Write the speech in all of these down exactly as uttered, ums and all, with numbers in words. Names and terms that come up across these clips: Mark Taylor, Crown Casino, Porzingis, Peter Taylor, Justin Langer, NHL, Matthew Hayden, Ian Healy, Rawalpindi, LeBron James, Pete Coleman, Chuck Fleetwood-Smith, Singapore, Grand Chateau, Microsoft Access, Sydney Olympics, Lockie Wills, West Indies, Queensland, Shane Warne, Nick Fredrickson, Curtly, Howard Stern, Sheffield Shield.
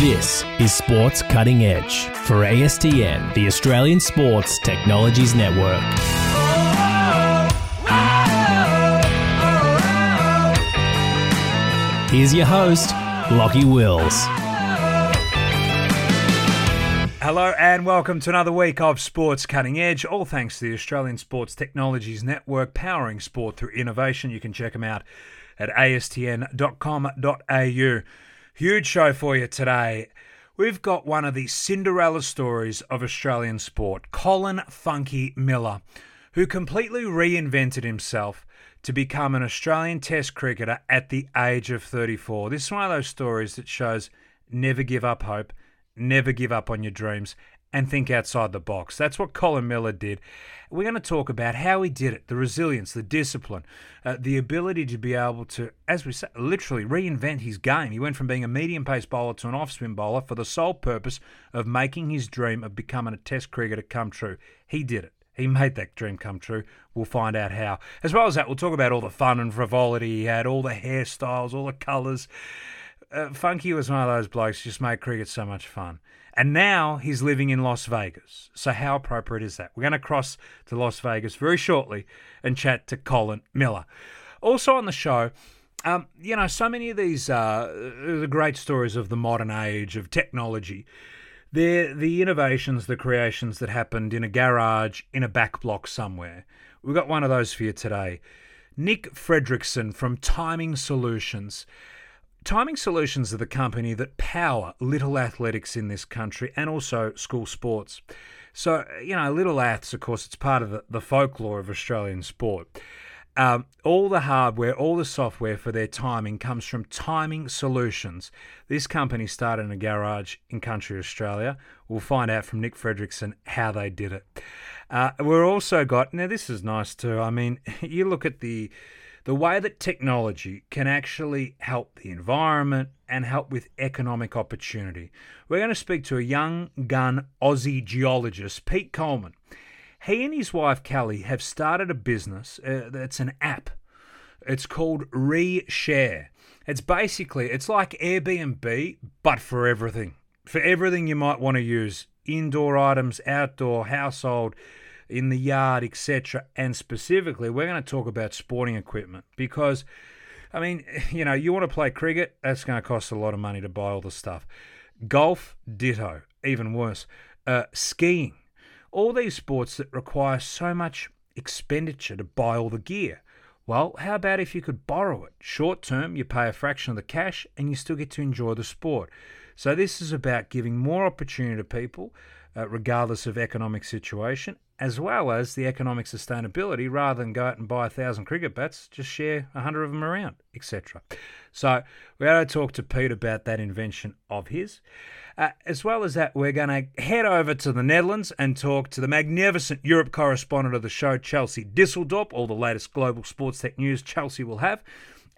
This is Sports Cutting Edge for A S T N, the Australian Sports Technologies Network. Here's your host, Lockie Wills. Hello and welcome to another week of Sports Cutting Edge, all thanks to the Australian Sports Technologies Network, powering sport through innovation. You can check them out at a s t n dot com dot a u. Huge show for you today. We've got one of the Cinderella stories of Australian sport, Colin Funky Miller, who completely reinvented himself to become an Australian Test cricketer at the age of thirty-four. This is one of those stories that shows never give up hope. Never give up on your dreams and think outside the box. That's what Colin Miller did. We're going to talk about how he did it, the resilience, the discipline, uh, the ability to be able to, as we say, literally reinvent his game. He went from being a medium-paced bowler to an off-spin bowler for the sole purpose of making his dream of becoming a Test cricketer come true. He did it. He made that dream come true. We'll find out how. As well as that, we'll talk about all the fun and frivolity he had, all the hairstyles, all the colours. Uh, Funky was one of those blokes who just made cricket so much fun. And now he's living in Las Vegas. So how appropriate is that? We're going to cross to Las Vegas very shortly and chat to Colin Miller. Also on the show, um, you know, so many of these uh, the great stories of the modern age of technology, they're the innovations, the creations that happened in a garage, in a back block somewhere. We've got one of those for you today. Nick Fredrickson from Timing Solutions. Timing Solutions are the company that power Little Athletics in this country and also school sports. So, you know, Little Aths, of course, it's part of the, the folklore of Australian sport. Um, all the hardware, all the software for their timing comes from Timing Solutions. This company started in a garage in country Australia. We'll find out from Nick Fredrickson how they did it. Uh, we're also got, now this is nice too, I mean, you look at the... the way that technology can actually help the environment and help with economic opportunity. We're going to speak to a young gun Aussie geologist, Pete Coleman. He and his wife, Kelly, have started a business uh, that's an app. It's called ReShare. It's basically, it's like Airbnb, but for everything. For everything you might want to use. Indoor items, outdoor, household, in the yard, et cetera. And specifically, we're going to talk about sporting equipment because, I mean, you know, you want to play cricket, that's going to cost a lot of money to buy all the stuff. Golf, ditto, even worse. Uh, skiing, all these sports that require so much expenditure to buy all the gear. Well, how about if you could borrow it? Short term, you pay a fraction of the cash and you still get to enjoy the sport. So this is about giving more opportunity to people, uh, regardless of economic situation, as well as the economic sustainability, rather than go out and buy a thousand cricket bats, just share a hundred of them around, et cetera. So we're going to talk to Pete about that invention of his. Uh, as well as that, we're going to head over to the Netherlands and talk to the magnificent Europe correspondent of the show, Chelsea Disseldorp, all the latest global sports tech news Chelsea will have.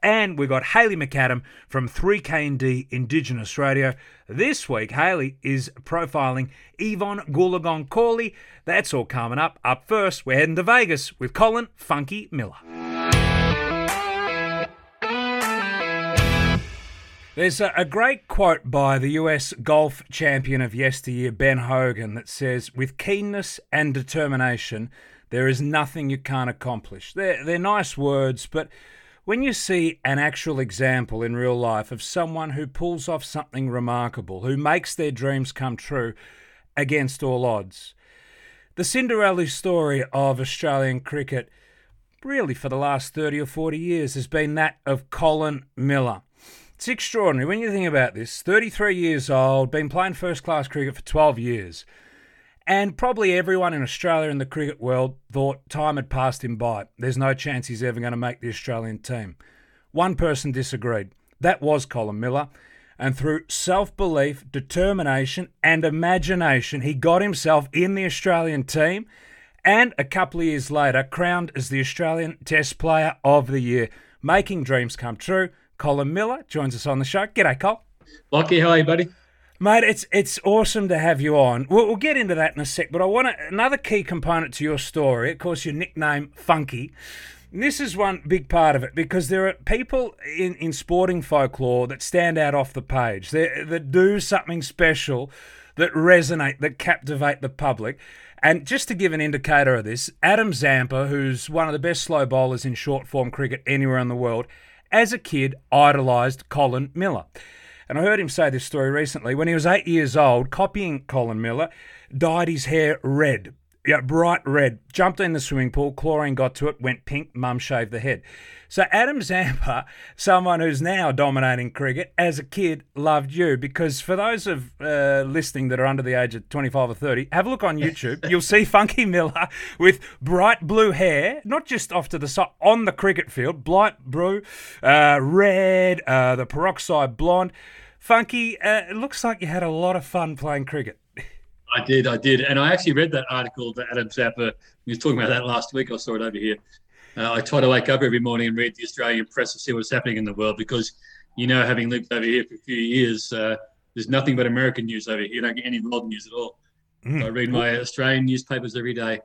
And we've got Hayley McAdam from three K and D Indigenous Radio. This week, Hayley is profiling Yvonne Goolagong Corley. That's all coming up. Up first, we're heading to Vegas with Colin Funky Miller. There's a great quote by the U S golf champion of yesteryear, Ben Hogan, that says, "With keenness and determination, there is nothing you can't accomplish." They're, they're nice words, but when you see an actual example in real life of someone who pulls off something remarkable, who makes their dreams come true against all odds, the Cinderella story of Australian cricket really for the last thirty or forty years has been that of Colin Miller. It's extraordinary when you think about this. thirty-three years old, been playing first-class cricket for twelve years. And probably everyone in Australia and the cricket world thought time had passed him by. There's no chance he's ever going to make the Australian team. One person disagreed. That was Colin Miller. And through self-belief, determination and imagination, he got himself in the Australian team and a couple of years later crowned as the Australian Test Player of the Year. Making dreams come true. Colin Miller joins us on the show. G'day, Col. Lockie, how are you, buddy? Mate, it's it's awesome to have you on. We'll, we'll get into that in a sec, but I want to, another key component to your story, of course, your nickname, Funky, This is one big part of it, because there are people in, in sporting folklore that stand out off the page, they, that do something special, that resonate, that captivate the public. And just to give an indicator of this, Adam Zampa, who's one of the best slow bowlers in short-form cricket anywhere in the world, as a kid idolised Colin Miller. And I heard him say this story recently. When he was eight years old, copying Colin Miller, dyed his hair red. Yeah, bright red. Jumped in the swimming pool, chlorine got to it, went pink, mum shaved the head. So Adam Zampa, someone who's now dominating cricket, as a kid loved you. Because for those of uh, listening that are under the age of twenty-five or thirty, have a look on YouTube. You'll see Funky Miller with bright blue hair, not just off to the side, on the cricket field. Bright blue, uh, red, uh, the peroxide blonde. Funky, uh, it looks like you had a lot of fun playing cricket. I did, I did. And I actually read that article that Adam Zampa, he was talking about that last week. I saw it over here. Uh, I try to wake up every morning and read the Australian press to see what's happening in the world, because, you know, having lived over here for a few years, uh, there's nothing but American news over here. You don't get any world news at all. Mm. So I read my Australian newspapers every day.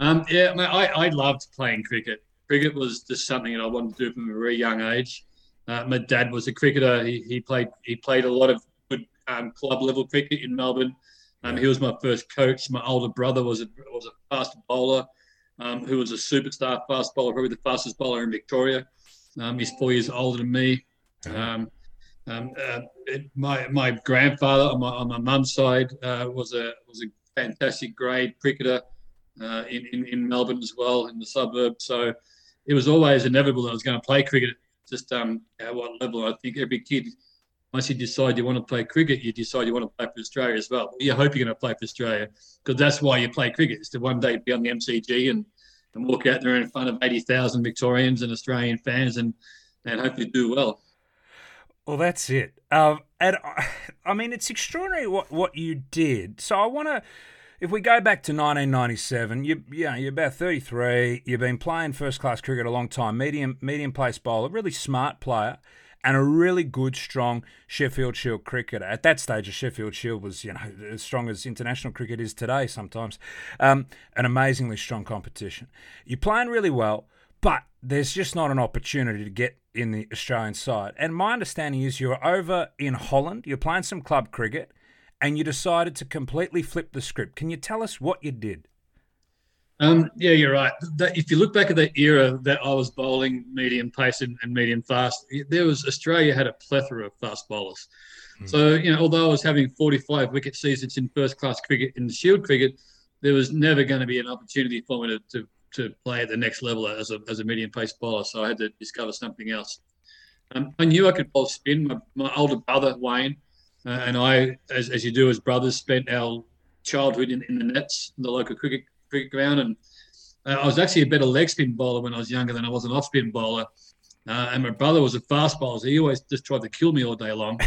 Um, yeah, I, I loved playing cricket. Cricket was just something that I wanted to do from a very young age. Uh, my dad was a cricketer. He, he played he played a lot of good um, club-level cricket in Melbourne. Um, he was my first coach. My older brother was a was a fast bowler, um, who was a superstar fast bowler, probably the fastest bowler in Victoria. Um, he's four years older than me. Um, um, uh, it, my my grandfather on my on my mum's side uh, was a was a fantastic grade cricketer uh, in, in in Melbourne as well, in the suburbs. So it was always inevitable that I was going to play cricket. Just um, at what level? I think every kid. Once you decide you want to play cricket, you decide you want to play for Australia as well. You hope you're going to play for Australia, because that's why you play cricket, is to one day be on the M C G and, and walk out there in front of eighty thousand Victorians and Australian fans and, and hopefully do well. Well, that's it. Um, and I, I mean, it's extraordinary what, what you did. So I want to... If we go back to nineteen ninety-seven, you, you know, you're about thirty-three, you've been playing first-class cricket a long time, medium medium pace bowler, really smart player, and a really good, strong Sheffield Shield cricketer. At that stage, a Sheffield Shield was, you know, as strong as international cricket is today sometimes. Um, an amazingly strong competition. You're playing really well, but there's just not an opportunity to get in the Australian side. And my understanding is you're over in Holland, you're playing some club cricket, and you decided to completely flip the script. Can you tell us what you did? Um, yeah, you're right. That, if you look back at that era that I was bowling medium pace and, and medium fast, there was Australia had a plethora of fast bowlers. Mm. So, you know, although I was having forty-five wicket seasons in first-class cricket, in the Shield cricket, there was never going to be an opportunity for me to, to, to play at the next level as a as a medium pace bowler. So I had to discover something else. Um, I knew I could bowl spin. My, my older brother, Wayne, uh, and I, as, as you do as brothers, spent our childhood in, in the nets, in the local cricket cricket ground, and uh, I was actually a better leg spin bowler when I was younger than I was an off spin bowler, uh, and my brother was a fast bowler, so he always just tried to kill me all day long.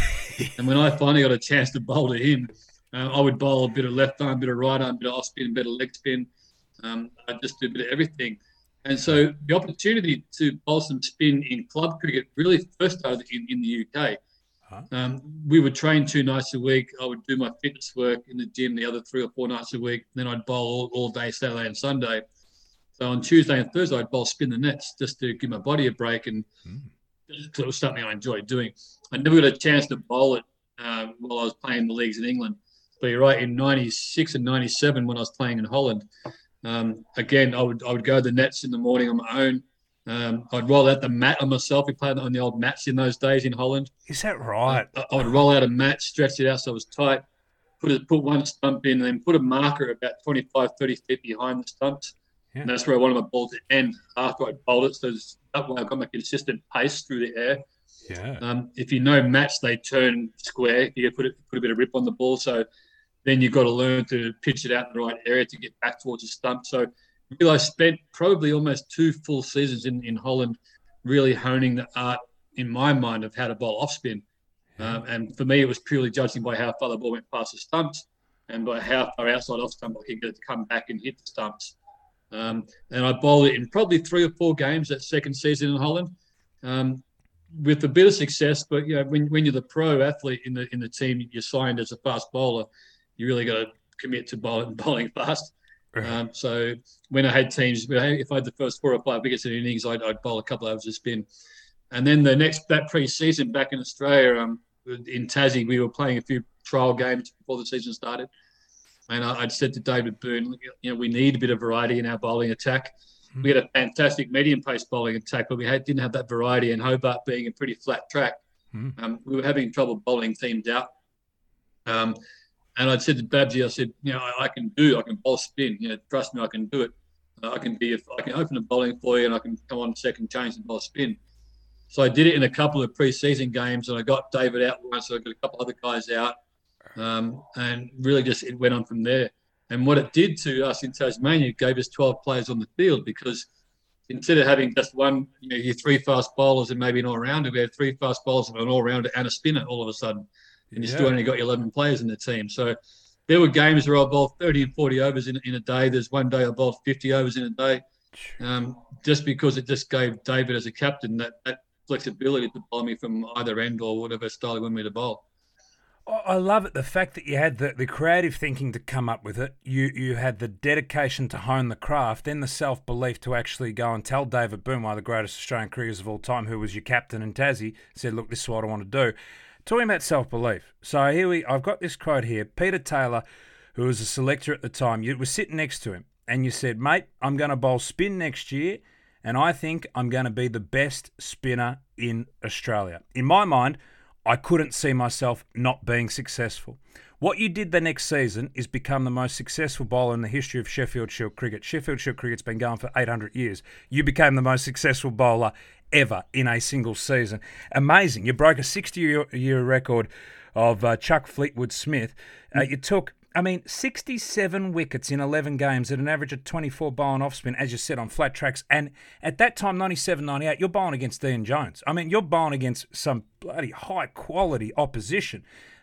And when I finally got a chance to bowl to him, uh, I would bowl a bit of left arm, bit of right arm, bit of off spin, bit of leg spin. um, I just did a bit of everything, and so the opportunity to bowl some spin in club cricket really first started in, in the U K. Huh? Um, we would train two nights a week. I would do my fitness work in the gym the other three or four nights a week. Then I'd bowl all, all day Saturday and Sunday. So on Tuesday and Thursday, I'd bowl spin the nets just to give my body a break, and mm. it was something I enjoyed doing. I never got a chance to bowl it uh, while I was playing the leagues in England. But you're right, in ninety-six and ninety-seven when I was playing in Holland, um, again, I would I would go to the nets in the morning on my own. Um, I'd roll out the mat on myself. We played on the old mats in those days in Holland. Is that right? I, I would roll out a mat, stretch it out so it was tight, put a, put one stump in, and then put a marker about twenty-five, thirty feet behind the stumps. Yeah. And that's where I wanted my ball to end after I bowled it. So that way I got my consistent pace through the air. Yeah. Um, if you know mats, they turn square. You put, it, put a bit of rip on the ball. So then you've got to learn to pitch it out in the right area to get back towards the stump. So I spent probably almost two full seasons in, in Holland really honing the art in my mind of how to bowl off spin. Um, and for me, it was purely judging by how far the ball went past the stumps and by how far outside off stump I could get it to come back and hit the stumps. Um, and I bowled it in probably three or four games that second season in Holland um, with a bit of success. But, you know, when, when you're the pro athlete in the in the team, you're signed as a fast bowler. You really got to commit to bowling, bowling fast. Right. Um, so when I had teams, if I had the first four or five wickets in innings, I'd, I'd bowl a couple of overs of spin. And then the next, that pre-season back in Australia, um, in Tassie, we were playing a few trial games before the season started. And I, I'd said to David Boon, you know, we need a bit of variety in our bowling attack. Mm-hmm. We had a fantastic medium-pace bowling attack, but we had, didn't have that variety. And Hobart being a pretty flat track, mm-hmm. um, we were having trouble bowling teams out. Um, and I said to Babsy, I said, you know, I, I can do, I can bowl spin. You know, trust me, I can do it. Uh, I can be, I can open the bowling for you, and I can come on second change and bowl spin. So I did it in a couple of pre-season games, and I got David out once. So I got a couple other guys out, um, and really just it went on from there. And what it did to us in Tasmania, it gave us twelve players on the field, because instead of having just one, you know, your three fast bowlers and maybe an all-rounder, we had three fast bowlers and an all-rounder and a spinner all of a sudden. And you yeah. still only got your eleven players in the team. So there were games where I bowled thirty and forty overs in, in a day. There's one day I bowled fifty overs in a day, um, just because it just gave David as a captain that, that flexibility to bowl me from either end or whatever style he wanted me to bowl. I love it, the fact that you had the, the creative thinking to come up with it. You you had the dedication to hone the craft, then the self-belief to actually go and tell David Boon, one of the greatest Australian cricketers of all time, who was your captain in Tassie, said, look, this is what I want to do. Talking about self-belief. So here we, I've got this quote here. Peter Taylor, who was a selector at the time, you were sitting next to him and you said, mate, I'm going to bowl spin next year and I think I'm going to be the best spinner in Australia. In my mind, I couldn't see myself not being successful. What you did the next season is become the most successful bowler in the history of Sheffield Shield cricket. Sheffield Shield cricket's been going for eight hundred years. You became the most successful bowler ever in a single season. Amazing. You broke a sixty-year record of uh, Chuck Fleetwood Smith. Uh, you took, I mean, sixty-seven wickets in eleven games at an average of twenty-four bowling off spin, as you said, on flat tracks. And at that time, ninety-seven ninety-eight, you're bowling against Dean Jones. I mean, you're bowling against some bloody high-quality opposition.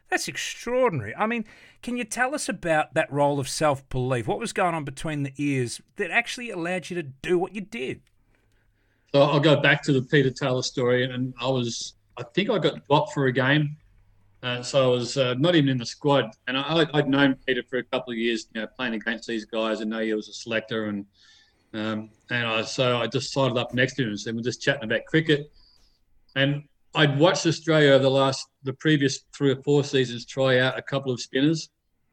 That's extraordinary. I mean, can you tell us about that role of self-belief? What was going on between the ears that actually allowed you to do what you did? So I'll go back to the Peter Taylor story, and I was, I think I got dropped for a game. Uh, so I was uh, not even in the squad. And I, I'd known Peter for a couple of years, you know, playing against these guys, and know he was a selector. And um, and I, so I just sidled up next to him and said, we're just chatting about cricket. And I'd watched Australia over the last, the previous three or four seasons try out a couple of spinners,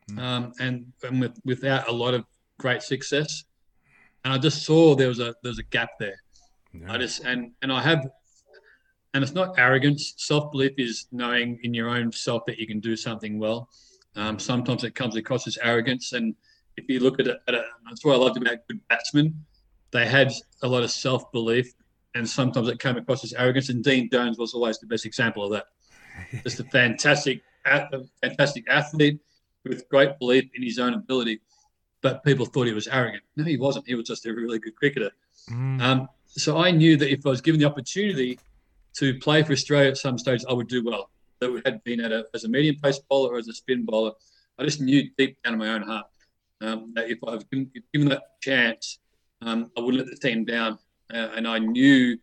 mm. um, and, and with, without a lot of great success. And I just saw there was a there was a gap there. Yeah. I just and, and I have, and it's not arrogance. Self-belief is knowing in your own self that you can do something well. Um, sometimes it comes across as arrogance. And if you look at it, at it, that's what I loved about good batsmen. They had a lot of self-belief, and sometimes it came across as arrogance. And Dean Jones was always the best example of that. Just a fantastic, fantastic athlete with great belief in his own ability. But people thought he was arrogant. No, he wasn't. He was just a really good cricketer. Mm. Um, so I knew that if I was given the opportunity to play for Australia at some stage, I would do well. That we had been at a, as a medium-pace bowler or as a spin bowler. I just knew deep down in my own heart um, that if I was given, given that chance, um, I wouldn't let the team down. Uh, and I knew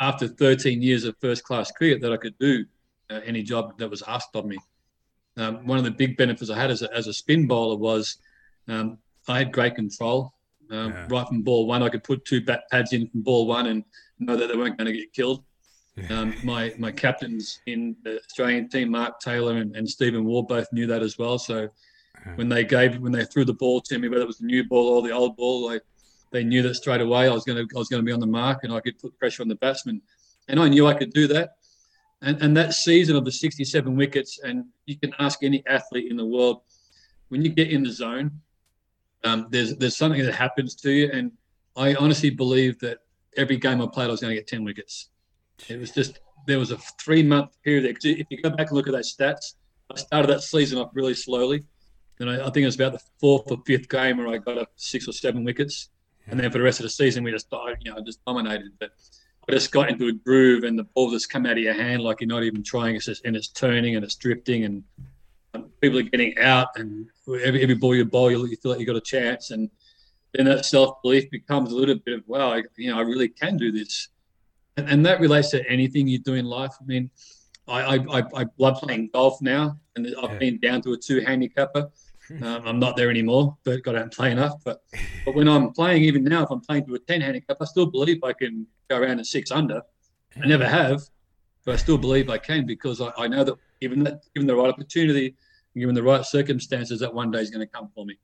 after thirteen years of first-class cricket that I could do uh, any job that was asked of me. Um, one of the big benefits I had as a, as a spin bowler was um, I had great control. Um, yeah. Right from ball one, I could put two bat pads in from ball one and know that they weren't going to get killed. Yeah. Um, my my captains in the Australian team, Mark Taylor and, and Stephen Waugh, both knew that as well. So yeah. when they gave when they threw the ball to me, whether it was the new ball or the old ball, like, they knew that straight away I was going to I was going to be on the mark, and I could put pressure on the batsman. And I knew I could do that. And and that season of the sixty-seven wickets, and you can ask any athlete in the world, when you get in the zone. Um, there's there's something that happens to you, and I honestly believe that every game I played, I was going to get ten wickets. It was just there was a three month period. There, 'cause if you go back and look at those stats, I started that season off really slowly, and I, I think it was about the fourth or fifth game where I got up six or seven wickets, and then for the rest of the season we just you know just dominated. But I just got into a groove, and the ball just come out of your hand like you're not even trying. It's just, and it's turning and it's drifting and. People are getting out, and every, every ball you bowl, you, you feel like you got a chance, and then that self-belief becomes a little bit of, wow, I, you know, I really can do this, and, and that relates to anything you do in life. I mean, I I, I, I love playing golf now, and I've yeah. been down to a two handicapper, Um, I'm not there anymore, but God, I don't play enough. But, but when I'm playing, even now, if I'm playing to a ten handicap, I still believe I can go around a six under. I never have, but I still believe I can, because I, I know that even that, given the right opportunity, given the right circumstances, that one day is going to come for me.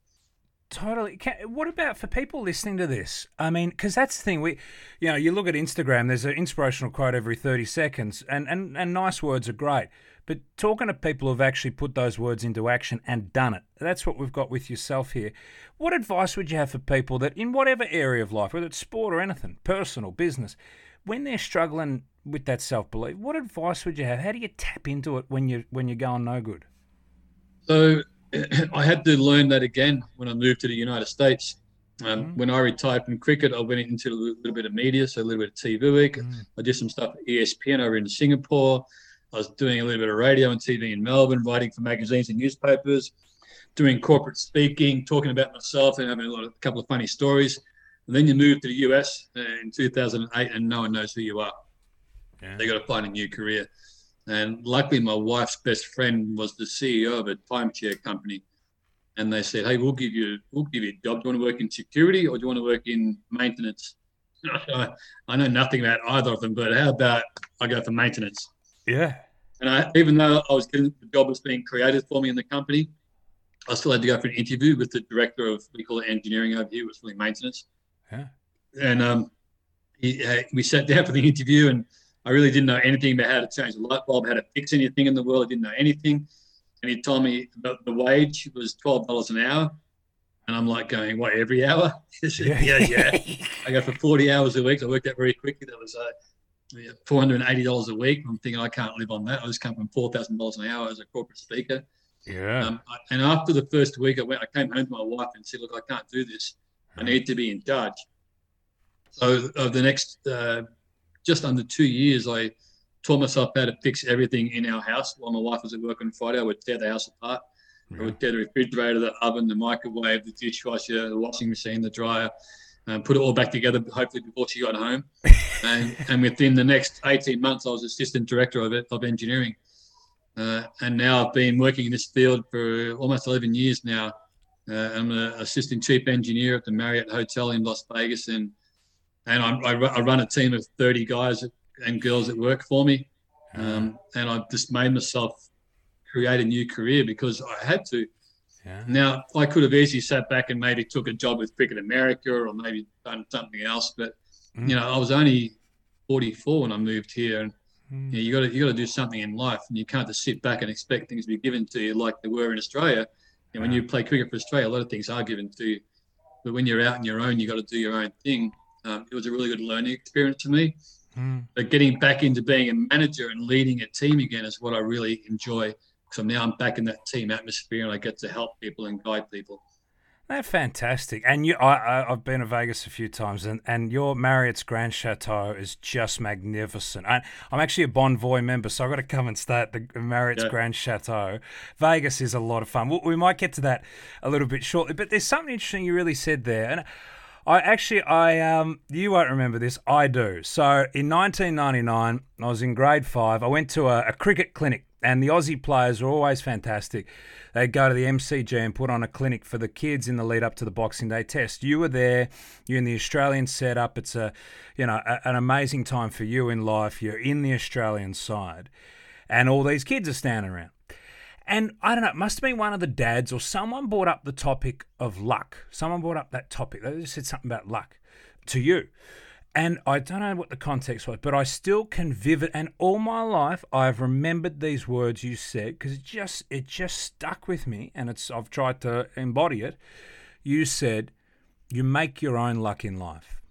Totally. Can, what about for people listening to this? I mean, because that's the thing. We, you know, you look at Instagram, there's an inspirational quote every thirty seconds, and, and, and nice words are great. But talking to people who've actually put those words into action and done it, that's what we've got with yourself here. What advice would you have for people that in whatever area of life, whether it's sport or anything, personal, business, when they're struggling with that self-belief, what advice would you have? How do you tap into it when you're, when you're going no good? So I had to learn that again when I moved to the United States. Um, mm. When I retired from cricket, I went into a little bit of media, so a little bit of T V week. Mm. I did some stuff at E S P N over in Singapore. I was doing a little bit of radio and T V in Melbourne, writing for magazines and newspapers, doing corporate speaking, talking about myself and having a, lot of, a couple of funny stories. And then you move to the U S in two thousand eight and no one knows who you are. Yeah. They got to find a new career. And luckily, my wife's best friend was the C E O of a timeshare company. And they said, hey, we'll give you we'll give you a job. Do you want to work in security or do you want to work in maintenance? I know nothing about either of them, but how about I go for maintenance? Yeah. And I, even though I was getting the job was being created for me in the company, I still had to go for an interview with the director of, we call it engineering over here, was really maintenance. Yeah. And um, he, uh, we sat down for the interview and I really didn't know anything about how to change a light bulb, how to fix anything in the world. I didn't know anything. And he told me about the wage was twelve dollars an hour. And I'm like going, what, every hour? Yeah, yeah. yeah. I go for forty hours a week. I worked out very quickly. That was uh, four hundred eighty dollars a week. I'm thinking I can't live on that. I just come from four thousand dollars an hour as a corporate speaker. Yeah. Um, and after the first week, I, went, I came home to my wife and said, look, I can't do this. I need to be in charge. So over the next uh, – just under two years, I taught myself how to fix everything in our house. While my wife was at work on Friday, I would tear the house apart. Yeah. I would tear the refrigerator, the oven, the microwave, the dishwasher, the washing machine, the dryer, and put it all back together, hopefully before she got home. and, and within the next eighteen months, I was assistant director of, of engineering. Uh, and now I've been working in this field for almost eleven years now. Uh, I'm an assistant chief engineer at the Marriott Hotel in Las Vegas, and And I, I run a team of thirty guys and girls that work for me. Um, and I just made myself create a new career because I had to. Yeah. Now, I could have easily sat back and maybe took a job with Cricket America or maybe done something else. But, mm. you know, I was only forty-four when I moved here. And mm. you know, you got to you got to do something in life. And you can't just sit back and expect things to be given to you like they were in Australia. And yeah. when you play cricket for Australia, a lot of things are given to you. But when you're out on your own, you got to do your own thing. Um, it was a really good learning experience for me. Mm. But getting back into being a manager and leading a team again is what I really enjoy. So now I'm back in that team atmosphere and I get to help people and guide people. That's fantastic. And you, I, I, I've been to Vegas a few times, and, and your Marriott's Grand Chateau is just magnificent. I, I'm actually a Bon Voy member, so I've got to come and stay at the Marriott's yeah. Grand Chateau. Vegas is a lot of fun. We, we might get to that a little bit shortly. But there's something interesting you really said there. And I actually, I um, you won't remember this, I do. So in nineteen ninety-nine, I was in grade five. I went to a, a cricket clinic, and the Aussie players were always fantastic. They'd go to the M C G and put on a clinic for the kids in the lead up to the Boxing Day Test. You were there. You're in the Australian setup. It's a, you know, a, an amazing time for you in life. You're in the Australian side, and all these kids are standing around. And I don't know, it must have been one of the dads or someone brought up the topic of luck. Someone brought up that topic. They just said something about luck to you. And I don't know what the context was, but I still can vivid, and all my life I've remembered these words you said because it just it just stuck with me, and it's I've tried to embody it. You said, you make your own luck in life,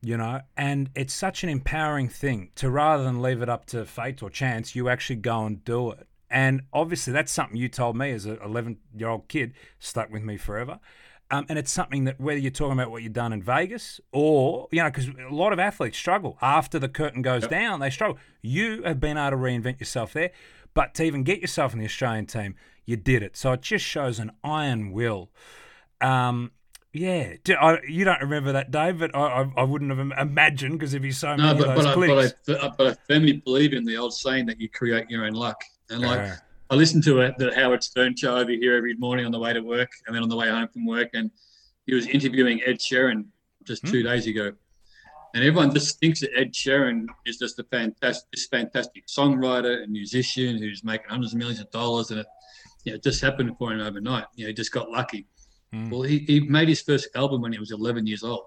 you know, and it's such an empowering thing to rather than leave it up to fate or chance, you actually go and do it. And obviously that's something you told me as an eleven-year-old kid, stuck with me forever. Um, and it's something that whether you're talking about what you've done in Vegas or, you know, because a lot of athletes struggle. After the curtain goes yep. down, they struggle. You have been able to reinvent yourself there. But to even get yourself in the Australian team, you did it. So it just shows an iron will. Um, yeah. Do, I, you don't remember that, Dave, but I, I, I wouldn't have imagined because there'd be so no, many but, of those but, I, but, I, but I firmly believe in the old saying that you create your own luck. And like, I listen to a, the Howard Stern show over here every morning on the way to work and then on the way home from work, and he was interviewing Ed Sheeran just mm. two days ago. And everyone just thinks that Ed Sheeran is just a fantastic, this fantastic songwriter and musician who's making hundreds of millions of dollars, and it, you know, it just happened for him overnight. You know, he just got lucky. Mm. Well, he, he made his first album when he was eleven years old.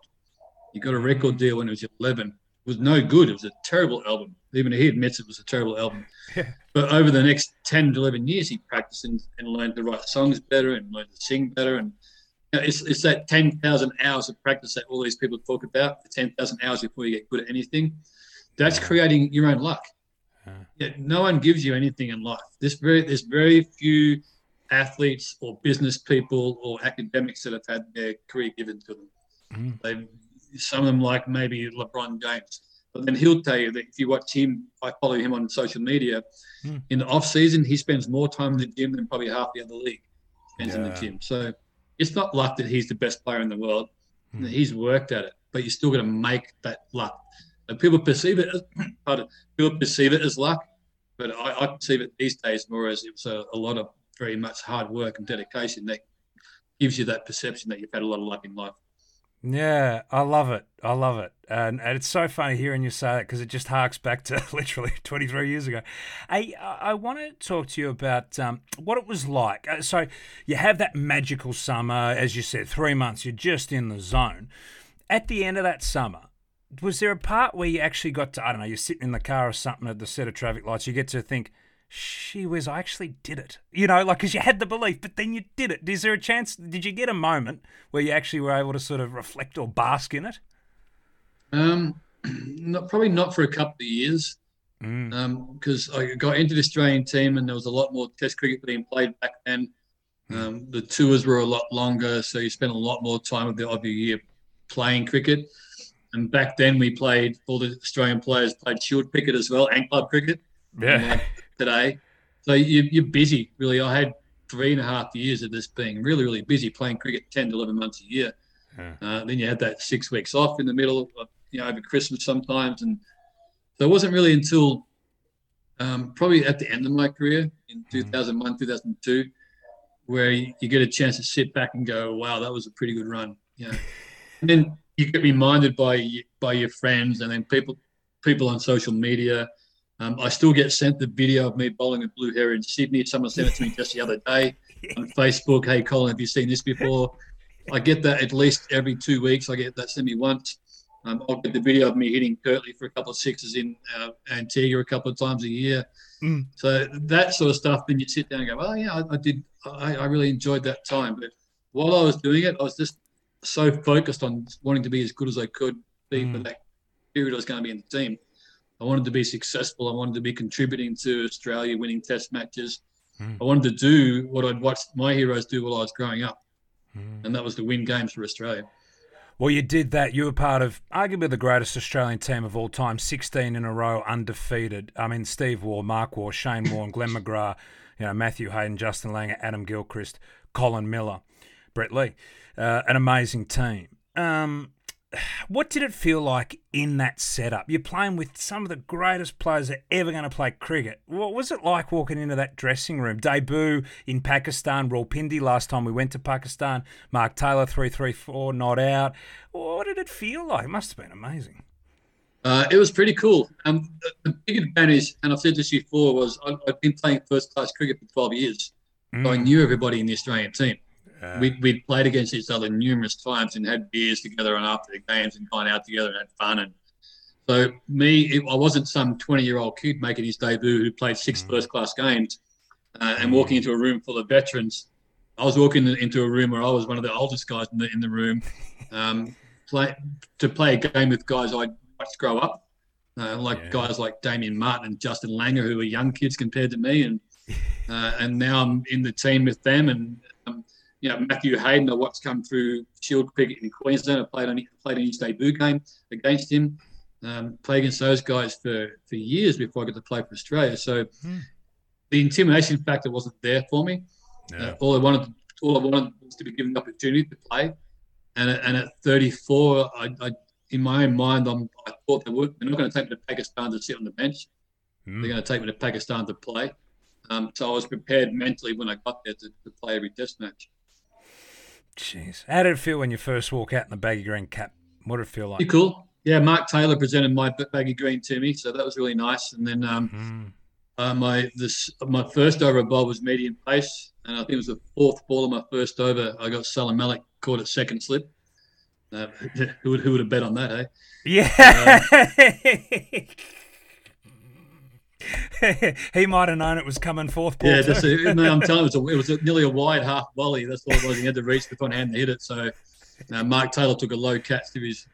He got a record deal when he was eleven. It was no good. It was a terrible album. Even he admits it was a terrible album. Yeah. But over the next ten to eleven years, he practiced and, and learned to write songs better and learned to sing better. And you know, it's, it's that ten thousand hours of practice that all these people talk about, the ten thousand hours before you get good at anything. That's creating your own luck. Huh. Yeah, no one gives you anything in life. There's very, there's very few athletes or business people or academics that have had their career given to them. Mm. They've Some of them, like maybe LeBron James, but then he'll tell you that if you watch him, I follow him on social media. Mm. In the off season, he spends more time in the gym than probably half the other league spends yeah. in the gym. So it's not luck that he's the best player in the world. Mm. He's worked at it, but you're still going to make that luck. And people perceive it as pardon, people perceive it as luck, but I, I perceive it these days more as it's a, a lot of very much hard work and dedication that gives you that perception that you've had a lot of luck in life. Yeah, I love it. I love it. And, and it's so funny hearing you say that because it just harks back to literally twenty-three years ago. Hey, I, I want to talk to you about um, what it was like. So you have that magical summer, as you said, three months, you're just in the zone. At the end of that summer, was there a part where you actually got to, I don't know, you're sitting in the car or something at the set of traffic lights, you get to think, gee whiz, I actually did it. You know, like, because you had the belief, but then you did it. Is there a chance, did you get a moment where you actually were able to sort of reflect or bask in it? Um, not, probably not for a couple of years mm. um, because I got into the Australian team and there was a lot more test cricket being played back then. Mm. Um, the tours were a lot longer, so you spent a lot more time of the, of your year playing cricket. And back then we played, all the Australian players played Shield cricket as well and club cricket. Yeah. Like today, so you, you're busy. Really, I had three and a half years of this being really, really busy playing cricket, ten to eleven months a year. Yeah. Uh, then you had that six weeks off in the middle, of, you know, over Christmas sometimes, and so it wasn't really until um, probably at the end of my career in two thousand one, two thousand two, where you, you get a chance to sit back and go, "Wow, that was a pretty good run." Yeah, and then you get reminded by by your friends, and then people people on social media. Um, I still get sent the video of me bowling with blue hair in Sydney. Someone sent it to me just the other day on Facebook. Hey, Colin, have you seen this before? I get that at least every two weeks. I get that sent me once. Um, I'll get the video of me hitting curtly for a couple of sixes in uh, Antigua a couple of times a year. Mm. So that sort of stuff. Then you sit down and go, well, yeah, I, I did. I, I really enjoyed that time. But while I was doing it, I was just so focused on wanting to be as good as I could be mm. for that period I was going to be in the team. I wanted to be successful. I wanted to be contributing to Australia, winning test matches. Mm. I wanted to do what I'd watched my heroes do while I was growing up, mm. and that was to win games for Australia. Well, you did that. You were part of arguably the greatest Australian team of all time, sixteen in a row, undefeated. I mean, Steve Waugh, Mark Waugh, Shane Warne, Glenn McGrath, you know, Matthew Hayden, Justin Langer, Adam Gilchrist, Colin Miller, Brett Lee. Uh, an amazing team. Um What did it feel like in that setup? You're playing with some of the greatest players that are ever going to play cricket. What was it like walking into that dressing room? Debut in Pakistan, Rawalpindi last time we went to Pakistan, Mark Taylor, three three four, not out. What did it feel like? It must have been amazing. Uh, it was pretty cool. Um, the, the big advantage, and I've said this before, was I, I've been playing first-class cricket for twelve years. Mm. So I knew everybody in the Australian team. Uh, we we'd played against each other numerous times and had beers together and after the games and gone out together and had fun. And so me, it, I wasn't some twenty-year-old kid making his debut who played six first-class games uh, and walking into a room full of veterans. I was walking into a room where I was one of the oldest guys in the in the room um, play, to play a game with guys I watched grow up, uh, like yeah. guys like Damien Martin and Justin Langer who were young kids compared to me. And uh, and now I'm in the team with them and um, you know, Matthew Hayden, I watched come through Shield cricket in Queensland. I played on played in his debut game against him. Um, played against those guys for, for years before I got to play for Australia. So hmm. the intimidation factor wasn't there for me. No. Uh, all I wanted, to, all I wanted was to be given the opportunity to play. And and at thirty-four, I, I in my own mind, I'm, I thought they would. They're not going to take me to Pakistan to sit on the bench. Hmm. They're going to take me to Pakistan to play. Um, so I was prepared mentally when I got there to, to play every test match. Jeez. How did it feel when you first walk out in the baggy green cap? What did it feel like? Pretty cool. Yeah, Mark Taylor presented my baggy green to me, so that was really nice. And then um, mm-hmm. uh, my this my first over ball was medium pace, and I think it was the fourth ball of my first over. I got Salamalik caught at second slip. Uh, who would who would have bet on that, eh? Yeah. Um, he might have known it was coming fourth ball. Yeah, that's a, no, I'm telling you, it was, a, it was a, nearly a wide half volley. That's all it was. He had to reach with one hand to hit it. So uh, Mark Taylor took a low catch to his.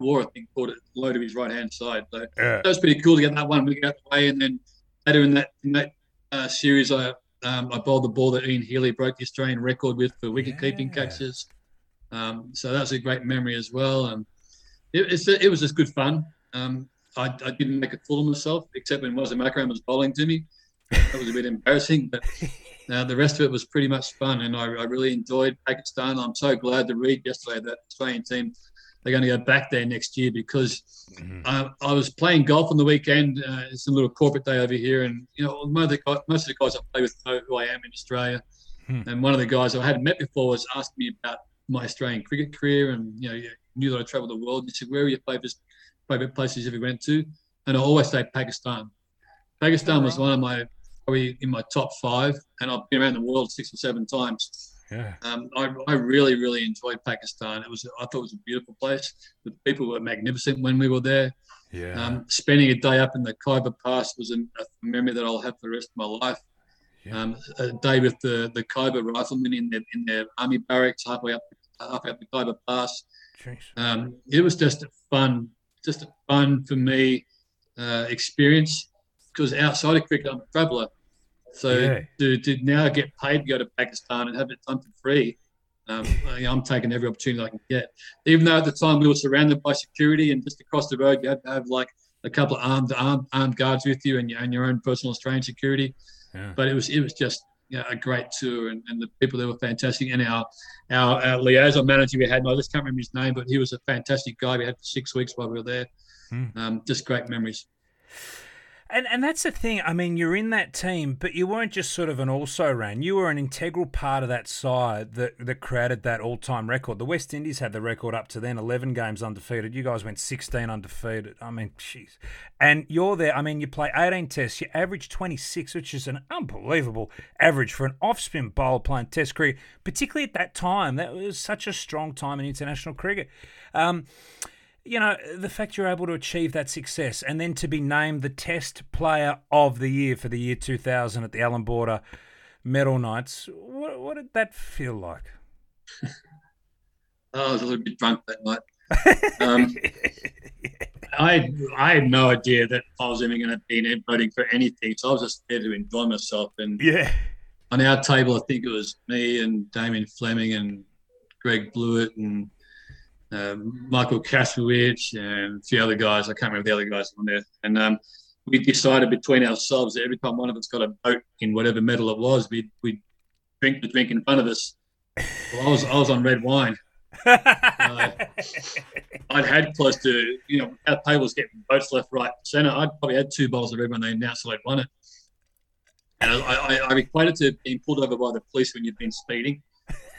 War, I think, caught it low to his right-hand side. So yeah. That was pretty cool to get that one big out the way. And then later in that in that uh, series, I um, I bowled the ball that Ian Healy broke the Australian record with for wicket-keeping yeah. catches. Um, so that was a great memory as well. And it, it's, it was just good fun. Um, I, I didn't make a fool of myself, except when Wazir Makram was bowling to me. That was a bit embarrassing, but uh, the rest of it was pretty much fun. And I, I really enjoyed Pakistan. I'm so glad to read yesterday that Australian team – they're going to go back there next year because mm-hmm. I, I was playing golf on the weekend. Uh, it's a little corporate day over here. And, you know, most of the guys, most of the guys I play with know who I am in Australia. Mm. And one of the guys I hadn't met before was asking me about my Australian cricket career and, you know, you knew that I travelled the world. And he said, where are your favourite, favourite places you ever went to? And I always say Pakistan. Pakistan oh, was right. one of my – probably in my top five. And I've been around the world six or seven times. Yeah. Um, I, I really, really enjoyed Pakistan. It was, I thought it was a beautiful place. The people were magnificent when we were there. Yeah. Um, spending a day up in the Khyber Pass was a, a memory that I'll have for the rest of my life. Yeah. Um, a day with the, the Khyber riflemen in their in their army barracks halfway up halfway up the Khyber Pass. Um, it was just a fun, just a fun for me uh, experience because outside of cricket, I'm a traveller. So yeah. to, to now get paid to go to Pakistan and have it done for free, um, I, I'm taking every opportunity I can get. Even though at the time we were surrounded by security and just across the road you had to have like a couple of armed armed, armed guards with you and your, and your own personal Australian security. Yeah. But it was it was just you know, a great tour and, and the people there were fantastic. And our, our our liaison manager we had, and I just can't remember his name, but he was a fantastic guy. We had for six weeks while we were there. Mm. Um, just great memories. And and that's the thing. I mean, you're in that team, but you weren't just sort of an also-ran. You were an integral part of that side that, that created that all-time record. The West Indies had the record up to then, eleven games undefeated. You guys went sixteen undefeated. I mean, jeez. And you're there. I mean, you play eighteen tests. You average twenty-six, which is an unbelievable average for an off-spin bowler playing test cricket, particularly at that time. That was such a strong time in international cricket. Um You know, the fact you're able to achieve that success and then to be named the Test Player of the Year for the year two thousand at the Allan Border Medal Nights, what, what did that feel like? I was a little bit drunk that night. Um, I I had no idea that I was even going to be in voting for anything, so I was just there to enjoy myself. And yeah. on our table, I think it was me and Damien Fleming and Greg Blewett and... Uh, Michael Kasperwich and a few other guys. I can't remember the other guys on there. And um, we decided between ourselves that every time one of us got a vote in whatever medal it was, we'd, we'd drink the drink in front of us. Well, I was I was on red wine. uh, I'd had close to, you know, our tables getting votes left, right, centre. I'd probably had two bottles of red wine. They announced that I'd won it. And I, I, I equated to being pulled over by the police when you've been speeding.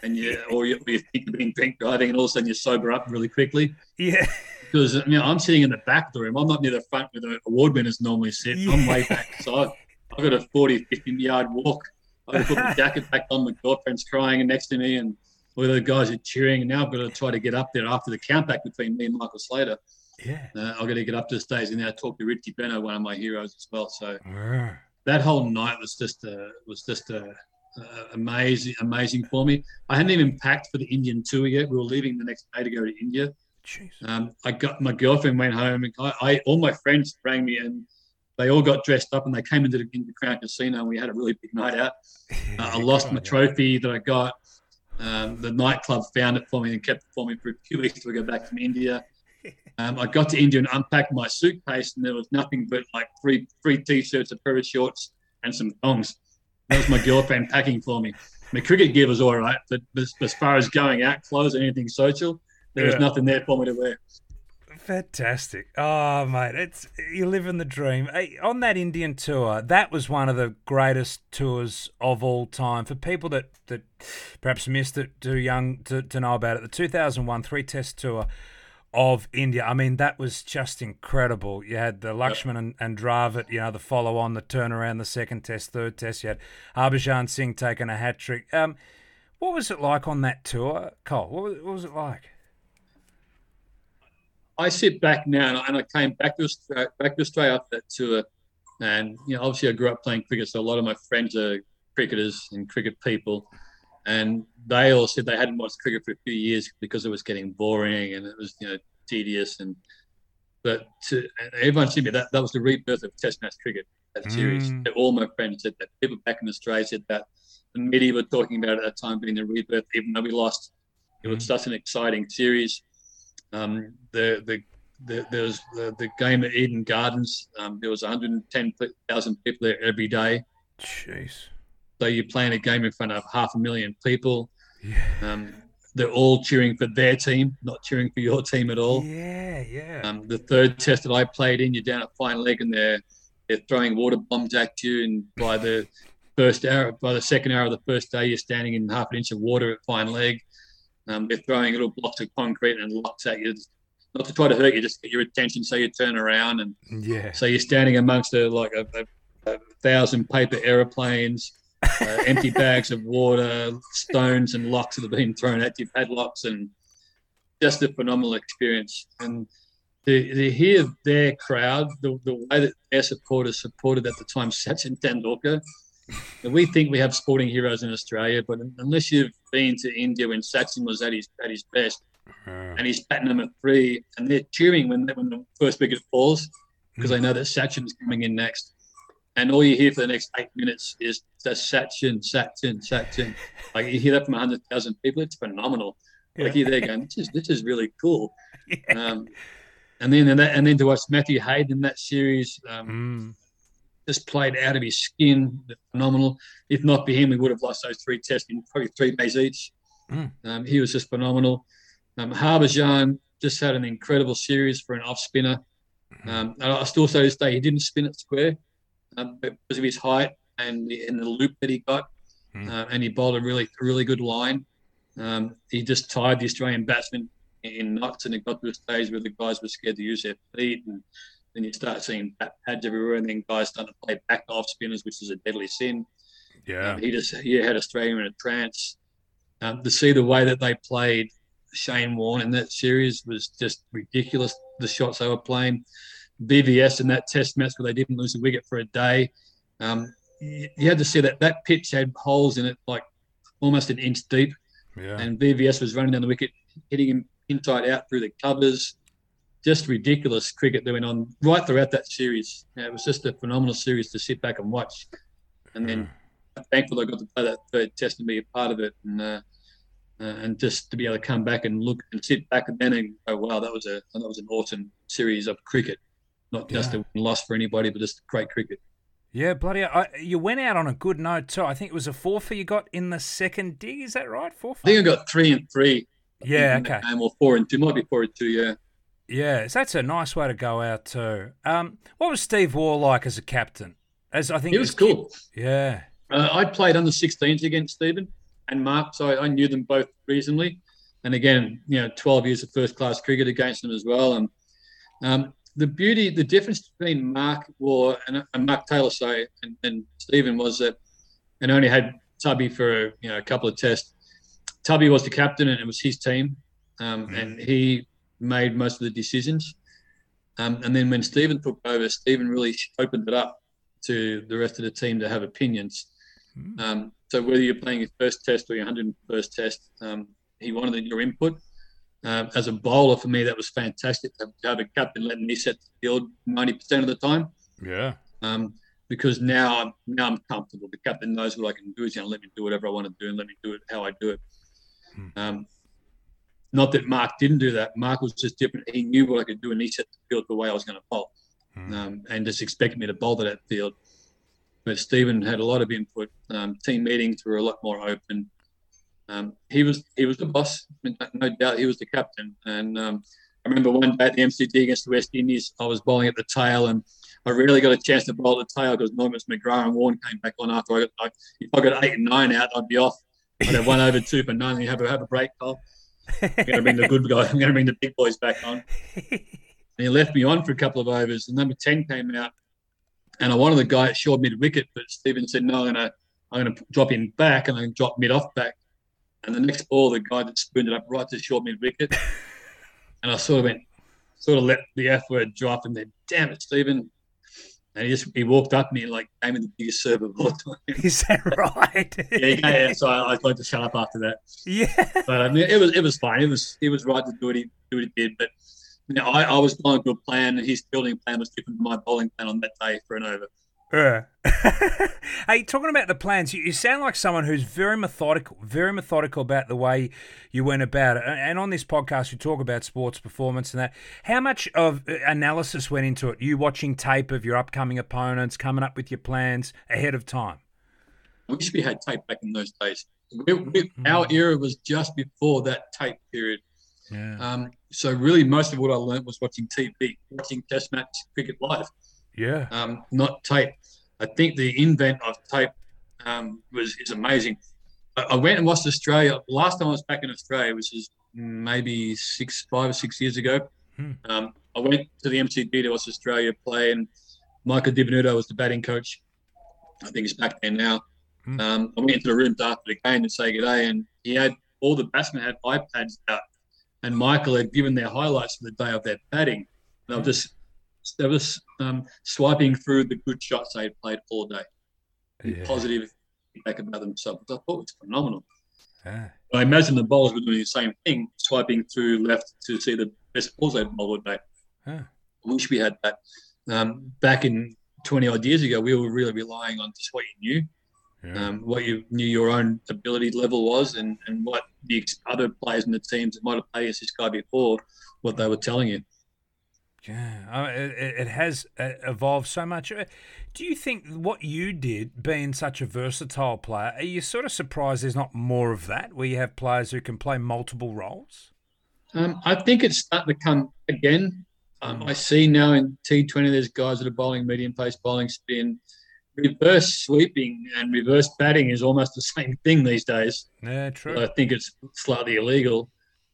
And you, or you, you think you've been drink driving, and all of a sudden you sober up really quickly. Yeah, because you know I'm sitting in the back of the room. I'm not near the front where the award winners normally sit. Yeah. I'm way back, so I've, I've got a forty, fifty yard walk. I put my jacket back on. My girlfriend's crying next to me, and all the guys are cheering. And now I've got to try to get up there after the countback between me and Michael Slater. Yeah, uh, I've got to get up to the stage and now talk to Richie Beno, one of my heroes as well. So uh. that whole night was just a, was just a. Uh, amazing, amazing for me. I hadn't even packed for the Indian tour yet. We were leaving the next day to go to India. Jeez. Um, I got my girlfriend went home, and I, I all my friends rang me, and they all got dressed up, and they came into the, into the Crown Casino, and we had a really big night out. Uh, I lost my trophy that I got. Um, the nightclub found it for me and kept it for me for a few weeks till we got back from India. Um, I got to India and unpacked my suitcase, and there was nothing but like three three t-shirts, a pair of shorts, and some thongs. That was my girlfriend packing for me. My cricket gear was all right, but as far as going out, clothes, anything social, there yeah. was nothing there for me to wear. Fantastic. Oh, mate, it's you live in the dream. Hey, on that Indian tour, that was one of the greatest tours of all time. For people that, that perhaps missed it, too young to, to know about it, the two thousand one three-test tour of India. I mean, that was just incredible. You had the Lakshman yep. and, and Dravid, you know, the follow-on, the turnaround, the second test, third test. You had Harbhajan Singh taking a hat-trick. Um, what was it like on that tour, Cole? What was, what was it like? I sit back now, and I came back to Australia, back to Australia after that tour, and you know, obviously I grew up playing cricket, so a lot of my friends are cricketers and cricket people, and they all said they hadn't watched cricket for a few years because it was getting boring and it was, you know, tedious. And but to, and everyone said to me that that was the rebirth of Test match cricket. That series, mm. all my friends said that. People back in Australia said that. The media were talking about it at that time being the rebirth, even though we lost. It was mm. such an exciting series. Um, the the the there was the, the game at Eden Gardens. Um, there was one hundred ten thousand people there every day. Jeez. So you're playing a game in front of half a million people. Yeah. Um, they're all cheering for their team, not cheering for your team at all. Yeah, yeah. Um, the third test that I played in, you're down at fine leg, and they're they're throwing water bombs at you. And by the first hour, by the second hour of the first day, you're standing in half an inch of water at fine leg. Um, they're throwing little blocks of concrete and locks at you, not to try to hurt you, just get your attention, so you turn around. And yeah. so you're standing amongst a, like a, a, a thousand paper aeroplanes, uh, empty bags of water, stones and locks that have been thrown at you, padlocks, and just a phenomenal experience. And to, to hear their crowd, the, the way that their supporters supported at the time Sachin Tendulkar. We think we have sporting heroes in Australia, but unless you've been to India when Sachin was at his at his best, uh-huh. and he's batting them at three, and they're cheering when when the first wicket falls, because mm. they know that Sachin's coming in next, and all you hear for the next eight minutes is Sachin, Sachin, Sachin. Like you hear that from a hundred thousand people, it's phenomenal. Yeah. Like you're there going, this is this is really cool. Yeah. Um, and then and, that, and then to watch Matthew Hayden in that series. Um, mm. Just played out of his skin, phenomenal. If not for him, we would have lost those three tests in probably three days each. Mm. Um, he was just phenomenal. Um, Harbhajan just had an incredible series for an off spinner. Um, and I still say to this day, he didn't spin it square um, because of his height and the, and the loop that he got. Mm. Uh, and he bowled a really, really good line. Um, he just tied the Australian batsmen in knots, and it got to a stage where the guys were scared to use their feet. And then you start seeing bat pads everywhere, and then guys starting to play back off spinners, which is a deadly sin. Yeah. Um, he just he had Australia in a trance. Um, to see the way that they played Shane Warne in that series was just ridiculous, the shots they were playing. B V S in that test match where they didn't lose a wicket for a day. Um, you, you had to see that that pitch had holes in it like almost an inch deep. Yeah. And B V S was running down the wicket, hitting him inside out through the covers. Just ridiculous cricket that went on right throughout that series. Yeah, it was just a phenomenal series to sit back and watch. And then mm. thankful I got to play that third test and be a part of it, and uh, uh, and just to be able to come back and look and sit back and then and go, wow, that was a that was an awesome series of cricket, not just yeah. a loss for anybody, but just great cricket. Yeah, bloody hell. I, you went out on a good note too. I think it was a four for you got in the second dig. Is that right? Four for? I think I got three and three. Yeah, okay. Game, or four and two. Might be four and two. Yeah. Yeah, so that's a nice way to go out too. Um, what was Steve Waugh like as a captain? As I think he was cool. Kid. Yeah, uh, I played under sixteens against Stephen and Mark, so I, I knew them both reasonably. And again, you know, twelve years of first class cricket against them as well. And um, the beauty, the difference between Mark Waugh and, and Mark Taylor, so and, and Stephen was that, and only had Tubby for you know a couple of tests. Tubby was the captain, and it was his team, um, mm. and he made most of the decisions. Um, and then when Stephen took over, Stephen really opened it up to the rest of the team to have opinions. Mm. Um, so whether you're playing your first test or your one hundred first test, um, he wanted your input. Um, as a bowler, for me, that was fantastic to have a captain letting me set the field ninety percent of the time. Yeah. Um, because now I'm, now I'm comfortable. The captain knows what I can do. He's going to let me do whatever I want to do and let me do it how I do it. Mm. Um, Not that Mark didn't do that. Mark was just different. He knew what I could do, and he set the field the way I was going to bowl, mm. um, and just expected me to bowl to that field. But Stephen had a lot of input. Um, team meetings were a lot more open. Um, he was he was the boss, no doubt. He was the captain, and um, I I remember one day at the M C G against the West Indies, I was bowling at the tail and I really got a chance to bowl at the tail because Normans McGrath and Warne came back on after I got, like, if I got eight and nine out, I'd be off. I'd have one over two for none and have a, have a break, Cole. I'm going to bring the good guys. I'm going to bring the big boys back on. And he left me on for a couple of overs. And number ten came out, and I wanted the guy at short mid wicket, but Stephen said, "No, I'm going to I'm going to drop him back, and I'm going to drop mid off back." And the next ball, the guy that spooned it up right to short mid wicket, and I sort of went, sort of let the F word drop, and then, "Damn it, Stephen!" And he just he walked up to me and like gave me the biggest serve of all time. Is that right? yeah, yeah. So I, I tried to shut up after that. Yeah. But I mean, it was it was fine. It was it was right to do what he do what he did. But you know, I, I was going to a plan, and his fielding plan was different to my bowling plan on that day for an over. Uh. Hey, talking about the plans, you, you sound like someone who's very methodical, very methodical about the way you went about it. And on this podcast, you talk about sports performance and that. How much of analysis went into it? You watching tape of your upcoming opponents, coming up with your plans ahead of time? I wish we had tape back in those days. We, we, our era was just before that tape period. Yeah. Um, so really most of what I learned was watching T V, watching Test match cricket live. Yeah. Um, not tape. I think the invent of tape um, was is amazing. I, I went and watched Australia. Last time I was back in Australia, which is maybe six, five or six years ago, hmm. um, I went to the M C G to watch Australia play, and Michael DiBenuto was the batting coach. I think he's back there now. Hmm. Um, I went into the room after the game to say good day, and he had all the batsmen had iPads out, and Michael had given their highlights for the day of their batting. And I was just... They were um, swiping through the good shots they had played all day. Yeah. Positive feedback about themselves. I thought it was phenomenal. Yeah. I imagine the bowlers were doing the same thing, swiping through left to see the best balls they'd bowled all day. Huh. I wish we had that. Um, back in twenty-odd years ago, we were really relying on just what you knew, yeah. um, what you knew your own ability level was and, and what the other players in the teams that might have played as this guy before, what they were telling you. Yeah, it has evolved so much. Do you think what you did, being such a versatile player, are you sort of surprised there's not more of that, where you have players who can play multiple roles? Um, I think it's starting to come again. Um, I see now in T twenty there's guys that are bowling medium pace, bowling spin. Reverse sweeping and reverse batting is almost the same thing these days. Yeah, true. But I think it's slightly illegal.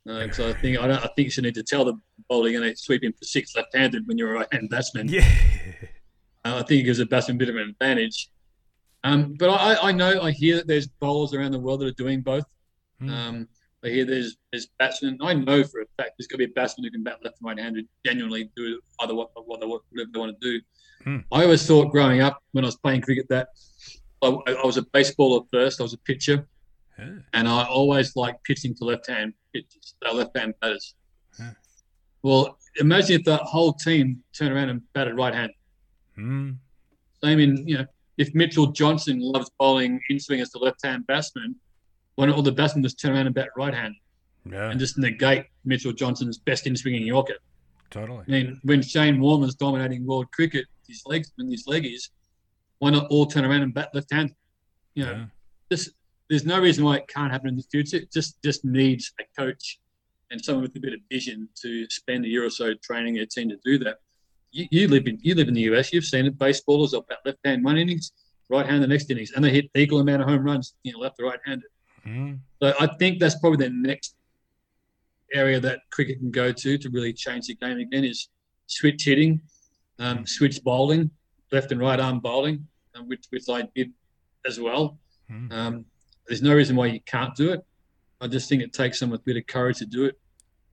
Uh, so I think I don't. I think you need to tell the bowler you're going to sweep him for six left-handed when you're a right-hand batsman. Yeah, uh, I think it gives the batsman a bit of an advantage. Um, but I, I know I hear that there's bowlers around the world that are doing both. Mm. Um, I hear there's there's batsmen. I know for a fact there's going to be a batsman who can bat left and right-handed, genuinely do either what, what they, whatever they want to do. Mm. I always thought growing up when I was playing cricket that I, I was a baseballer first. I was a pitcher. Yeah. And I always like pitching to left-hand pitchers, so left-hand batters. Yeah. Well, imagine if that whole team turned around and batted right-hand. Mm. Same in, you know, if Mitchell Johnson loves bowling in-swing as the left-hand batsman, why not all the batsmen just turn around and bat right-hand yeah. and just negate Mitchell Johnson's best in-swinging Yorker? Totally. I mean, when Shane Warne was dominating world cricket, his legs and his leggies, why not all turn around and bat left-hand? You know, yeah. just... There's no reason why it can't happen in the future. It just, just needs a coach and someone with a bit of vision to spend a year or so training their team to do that. You, you live in you live in the U S. You've seen it. Baseballers are bat left hand one innings, right hand the next innings, and they hit equal amount of home runs, you know, left to right handed. Mm. So I think that's probably the next area that cricket can go to to really change the game again is switch hitting, um, mm. switch bowling, left and right arm bowling, um, which which I did as well. Mm. Um, There's no reason why you can't do it. I just think it takes someone with a bit of courage to do it.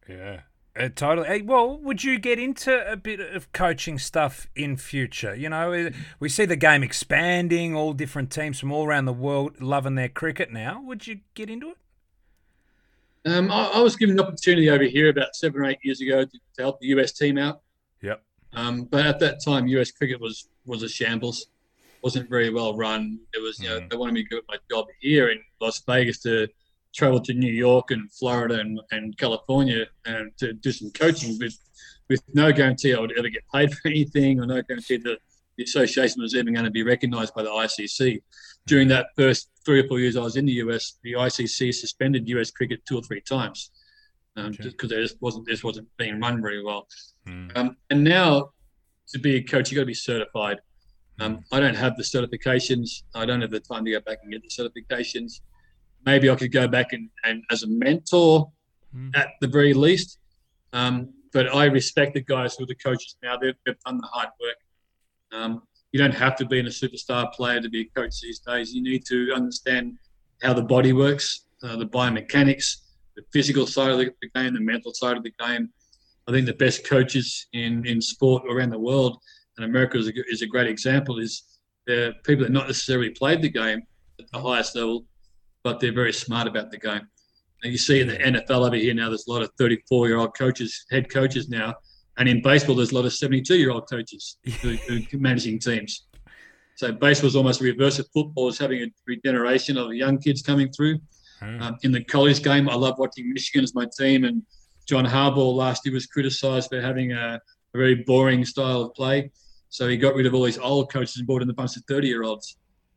Yeah, uh, totally. Hey, well, would you get into a bit of coaching stuff in future? You know, we see the game expanding, all different teams from all around the world loving their cricket now. Would you get into it? Um, I, I was given an opportunity over here about seven or eight years ago to, to help the U S team out. Yep. Um, but at that time, U S cricket was was a shambles. Wasn't very well run. It was, you know, mm. they wanted me to get my job here in Las Vegas to travel to New York and Florida and, and California and to do some coaching with, with no guarantee I would ever get paid for anything or no guarantee that the association was even going to be recognised by the I C C. During that first three or four years I was in the U S, the I C C suspended U S cricket two or three times. um, okay. just because there just wasn't this wasn't being run very well. Mm. Um, and now to be a coach, you got to be certified. Um, mm. I don't have the certifications. I don't have the time to go back and get the certifications. Maybe I could go back and, and as a mentor mm. at the very least. Um, but I respect the guys who are the coaches now. They've, they've done the hard work. Um, you don't have to be a superstar player to be a coach these days. You need to understand how the body works, uh, the biomechanics, the physical side of the game, the mental side of the game. I think the best coaches in, in sport around the world, and America is a, is a great example, is they're people that not necessarily played the game at the highest level, but they're very smart about the game. And you see in the N F L over here now, there's a lot of thirty-four-year-old coaches, head coaches now, and in baseball, there's a lot of seventy-two-year-old coaches who, who are managing teams. So baseball's almost the reverse of football. It's having a regeneration of young kids coming through. Hmm. Um, in the college game, I love watching Michigan as my team, and John Harbaugh last year was criticised for having a, a very boring style of play. So he got rid of all these old coaches and brought in a bunch of thirty-year-olds.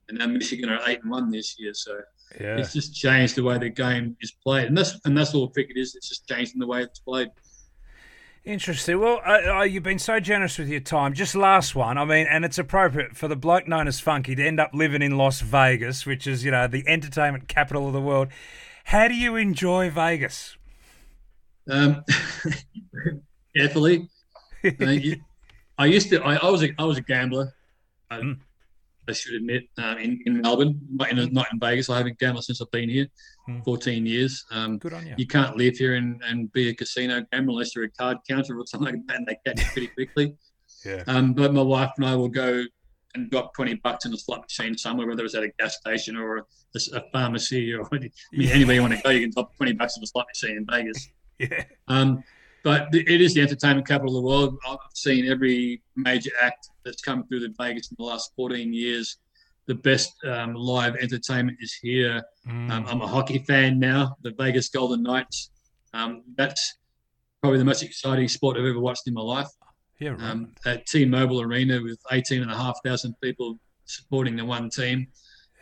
And now Michigan are eight and one this year. So yeah. it's just changed the way the game is played. And that's and that's all cricket is. It's just changing the way it's played. Interesting. Well, uh, you've been so generous with your time. Just last one. I mean, and it's appropriate for the bloke known as Funky to end up living in Las Vegas, which is, you know, the entertainment capital of the world. How do you enjoy Vegas? Um, carefully. I, I used to. I, I was. A, I was a gambler. I, mm. I should admit, um, in, in Melbourne, not in, not in Vegas. I haven't gambled since I've been here, fourteen years. Um, Good on you. You can't live here and, and be a casino gambler unless you're a card counter or something like that, and they catch you pretty quickly. yeah. Um, but my wife and I will go and drop twenty bucks in a slot machine somewhere, whether it's at a gas station or a, a pharmacy or I mean, yeah. anywhere you want to go, you can drop twenty bucks in a slot machine in Vegas. yeah. Um, but it is the entertainment capital of the world. I've seen every major act that's come through the Vegas in the last fourteen years. The best um, live entertainment is here. Mm. Um, I'm a hockey fan now, the Vegas Golden Knights. Um, that's probably the most exciting sport I've ever watched in my life. Yeah, right. Um, at T-Mobile Arena with eighteen thousand five hundred people supporting the one team.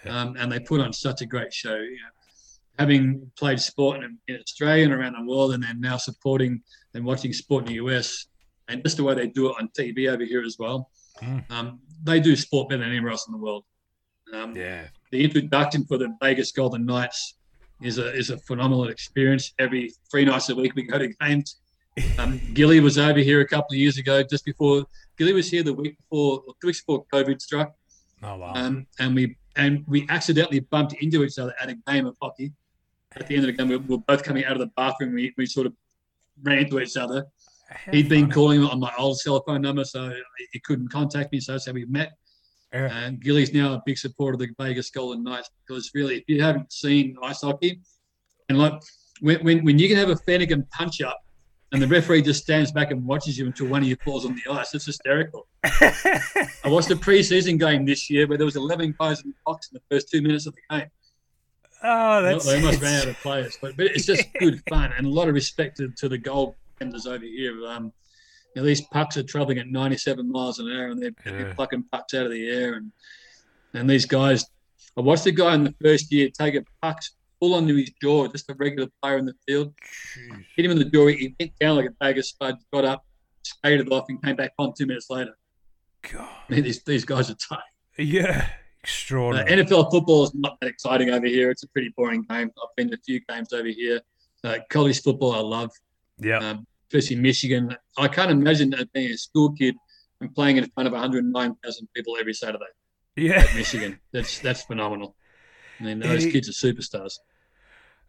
Yeah. Um, and they put on such a great show. You know, having played sport in, in Australia and around the world, and then now supporting and watching sport in the U S, and just the way they do it on T V over here as well. Mm. Um, they do sport better than anywhere else in the world. Um, yeah. The introduction for the Vegas Golden Knights is a is a phenomenal experience. Every three nights a week we go to games. Um, Gilly was over here a couple of years ago, just before Gilly was here the week before, two weeks before COVID struck. Oh wow! Um, and we and we accidentally bumped into each other at a game of hockey. At the end of the game, we were both coming out of the bathroom. We, we sort of ran into each other. He'd been calling on my old cell phone number, so he couldn't contact me. So that's how we met. Yeah. And Gilly's now a big supporter of the Vegas Golden Knights because, really, if you haven't seen ice hockey, and like when when, when you can have a Flanagan punch up and the referee just stands back and watches you until one of you falls on the ice, it's hysterical. I watched a preseason game this year where there was eleven guys in the box in the first two minutes of the game. Oh, that's they must ran out of players, but, but it's just good fun and a lot of respect to, to the goaltenders over here. Um, you know, these pucks are traveling at ninety-seven miles an hour, and they're, yeah. they're plucking pucks out of the air. And and these guys, I watched a guy in the first year take a puck full onto his jaw, just a regular player in the field, Jeez. hit him in the jaw. He went down like a bag of spuds, got up, skated off, and came back on two minutes later. God, I mean, these these guys are tight. Yeah. Extraordinary. Uh, N F L football is not that exciting over here. It's a pretty boring game. I've been to a few games over here. Uh, college football I love, yeah, um, especially Michigan. I can't imagine being a school kid and playing in front of one hundred nine thousand people every Saturday yeah. at Michigan. That's that's phenomenal. I mean, those kids are superstars.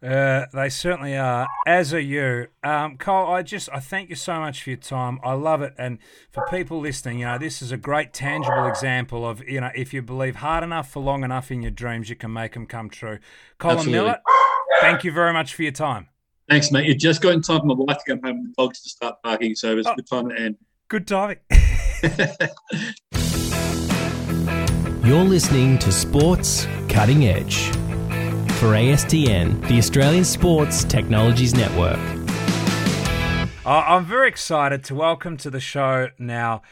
Uh, they certainly are, as are you. Um, Cole, I just I thank you so much for your time. I love it. And for people listening, you know, this is a great tangible example of, you know, if you believe hard enough for long enough in your dreams, you can make them come true. Colin Absolutely. Miller, thank you very much for your time. Thanks, mate. You just got in time for my wife to come home and the dogs to start barking, so it's oh, a good time to end. Good timing. You're listening to Sports Cutting Edge. For A S T N, the Australian Sports Technologies Network. I'm very excited to welcome to the show now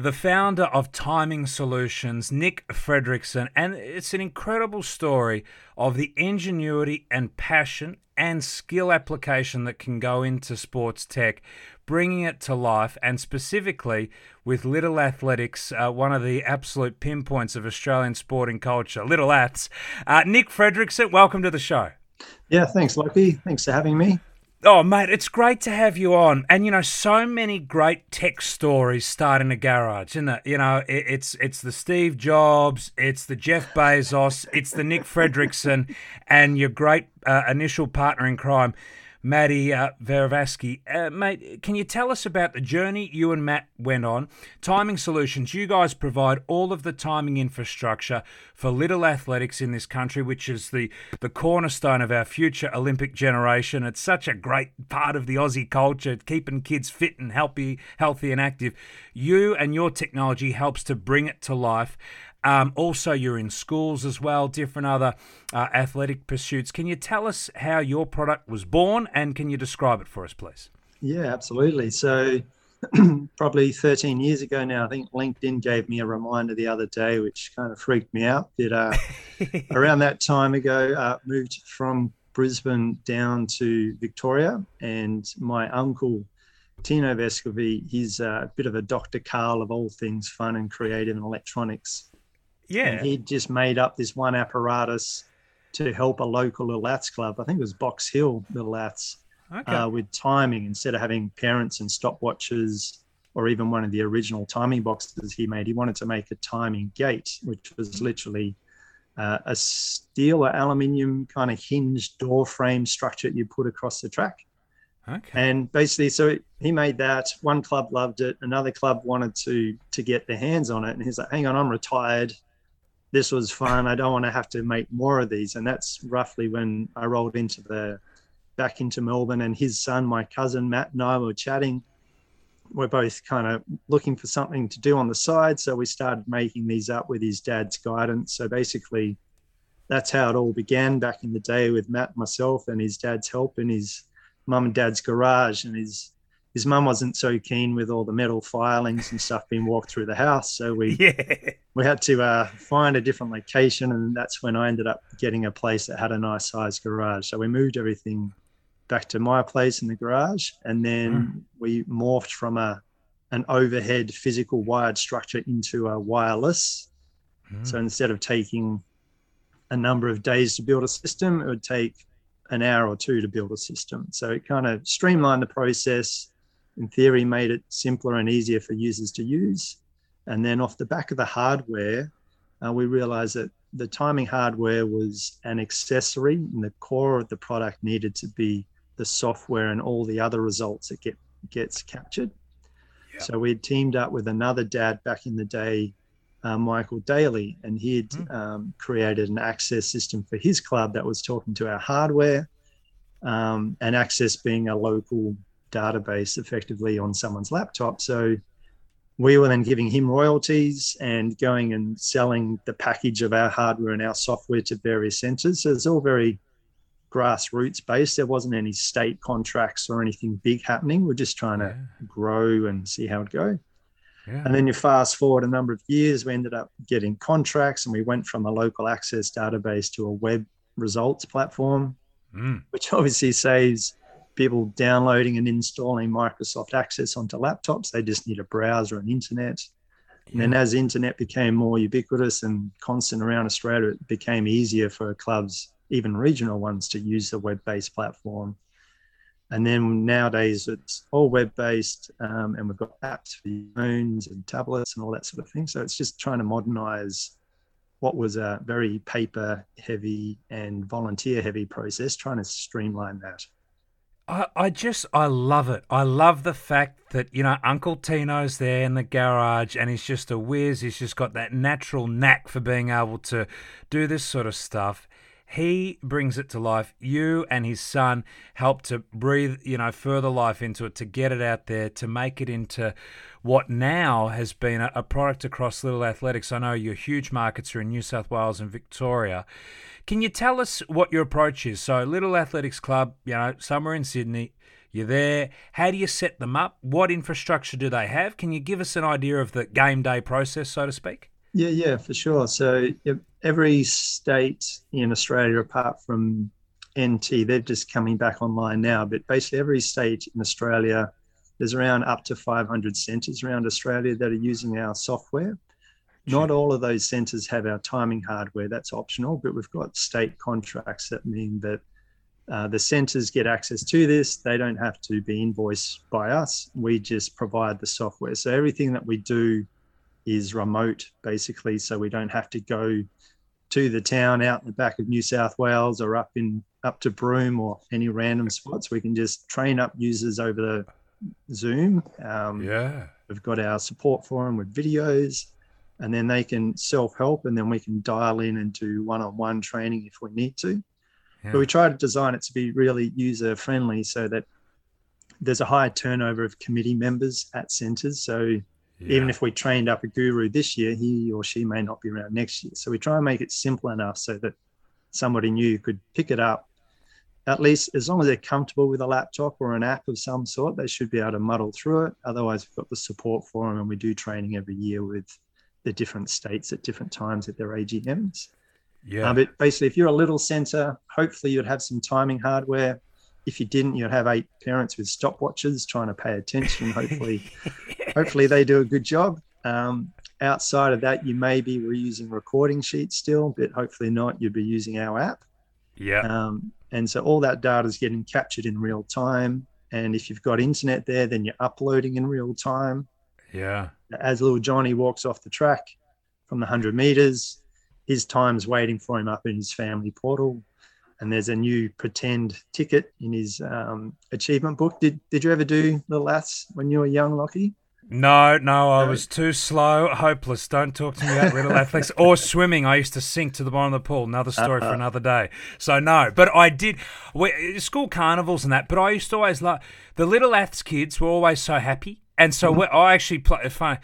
the founder of Timing Solutions, Nick Fredrickson, and it's an incredible story of the ingenuity and passion and skill application that can go into sports tech, bringing it to life, and specifically with Little Athletics, uh, one of the absolute pinpoints of Australian sporting culture, Little Ats. Uh, Nick Fredrickson, welcome to the show. Yeah, thanks, Lockie. Thanks for having me. Oh, mate, it's great to have you on. And, you know, so many great tech stories start in a garage, isn't it? You know, it, it's it's the Steve Jobs, it's the Jeff Bezos, it's the Nick Fredrickson, and your great uh, initial partner in crime, Matty uh, Verovasky. Uh, mate, can you tell us about the journey you and Matt went on? Timing Solutions, you guys provide all of the timing infrastructure for Little Athletics in this country, which is the, the cornerstone of our future Olympic generation. It's such a great part of the Aussie culture, keeping kids fit and healthy, healthy and active. You and your technology helps to bring it to life. Um, also, you're in schools as well, different other uh, athletic pursuits. Can you tell us how your product was born, and can you describe it for us, please? Yeah, absolutely. So probably thirteen years ago now, I think LinkedIn gave me a reminder the other day, which kind of freaked me out. That uh, around that time ago, uh, moved from Brisbane down to Victoria, and my uncle, Tino Vescovi, he's a bit of a Doctor Carl of all things fun and creative and electronics. Yeah. And he just made up this one apparatus to help a local Little Ats club. I think it was Box Hill Little Ats, okay. uh, with timing. Instead of having parents and stopwatches or even one of the original timing boxes he made, he wanted to make a timing gate, which was literally uh, a steel or aluminium kind of hinged door frame structure that you put across the track. Okay. And basically, so he made that. One club loved it. Another club wanted to to get their hands on it. And he's like, hang on, I'm retired. This was fun. I don't want to have to make more of these. And that's roughly when I rolled into the back into Melbourne, and his son, my cousin Matt, and I were chatting. We're both kind of looking for something to do on the side. So we started making these up with his dad's guidance. So basically that's how it all began back in the day with Matt, myself, and his dad's help in his mum and dad's garage. And his his mum wasn't so keen with all the metal filings and stuff being walked through the house. So we yeah. we had to uh, find a different location, and that's when I ended up getting a place that had a nice sized garage. So we moved everything back to my place in the garage, and then mm. we morphed from a an overhead physical wired structure into a wireless. Mm. So instead of taking a number of days to build a system, it would take an hour or two to build a system. So it kind of streamlined the process. In theory, made it simpler and easier for users to use. And then off the back of the hardware, uh, we realized that the timing hardware was an accessory, and the core of the product needed to be the software and all the other results that get gets captured. Yeah. So we had teamed up with another dad back in the day, uh, Michael Daly, and he had mm. um, created an access system for his club that was talking to our hardware, um, and access being a local database effectively on someone's laptop. So we were then giving him royalties and going and selling the package of our hardware and our software to various centers. So it's all very grassroots based. There wasn't any state contracts or anything big happening. We're just trying to yeah. grow and see how it go. Yeah. And then you fast forward a number of years, we ended up getting contracts, and we went from a local access database to a web results platform, mm. which obviously saves people downloading and installing Microsoft Access onto laptops. They just need a browser and internet. Yeah. And then as the internet became more ubiquitous and constant around Australia, it became easier for clubs, even regional ones, to use the web-based platform. And then nowadays it's all web-based, um, and we've got apps for phones and tablets and all that sort of thing. So it's just trying to modernize what was a very paper-heavy and volunteer-heavy process, trying to streamline that. I, I just, I love it. I love the fact that, you know, Uncle Tino's there in the garage, and he's just a whiz. He's just got that natural knack for being able to do this sort of stuff. He brings it to life. You and his son help to breathe, you know, further life into it, to get it out there, to make it into what now has been a, a product across Little Athletics. I know your huge markets are in New South Wales and Victoria. Can you tell us what your approach is? So Little Athletics Club, you know, somewhere in Sydney, You're there. How do you set them up? What infrastructure do they have? Can you give us an idea of the game day process, so to speak? Yeah, yeah, for sure. So every state in Australia, apart from N T, they're just coming back online now. But basically every state in Australia, there's around up to five hundred centres around Australia that are using our software. Sure. Not all of those centres have our timing hardware. That's optional, but we've got state contracts that mean that uh, the centres get access to this. They don't have to be invoiced by us. We just provide the software. So everything that we do is remote, basically, so we don't have to go to the town out in the back of New South Wales or up in up to Broome or any random spots. We can just train up users over the Zoom. Um, yeah, we've got our support forum with videos, and then they can self-help, and then we can dial in and do one-on-one training if we need to. Yeah. But we try to design it to be really user-friendly so that there's a high turnover of committee members at centres. So yeah. even if we trained up a guru this year, he or she may not be around next year. So we try and make it simple enough so that somebody new could pick it up. At least as long as they're comfortable with a laptop or an app of some sort, they should be able to muddle through it. Otherwise, we've got the support forum, and we do training every year with the different states at different times at their A G Ms. Yeah. Uh, but basically, if you're a little centre, hopefully you'd have some timing hardware. If you didn't, you'd have eight parents with stopwatches trying to pay attention. Hopefully, hopefully they do a good job. Um, outside of that, you maybe were using recording sheets still, but hopefully not. You'd be using our app. Yeah. Um, and so all that data is getting captured in real time. And if you've got internet there, then you're uploading in real time. Yeah. As little Johnny walks off the track from the one hundred metres, his time's waiting for him up in his family portal. And there's a new pretend ticket in his um, achievement book. Did Did you ever do Little Aths when you were young, Lockie? No, no, I no. was too slow, hopeless. Don't talk to me about Little Athletics or swimming. I used to sink to the bottom of the pool. Another story uh-huh. for another day. So no, but I did we, school carnivals and that. But I used to always like the Little Aths kids were always so happy, and so mm-hmm. we, I actually play. I,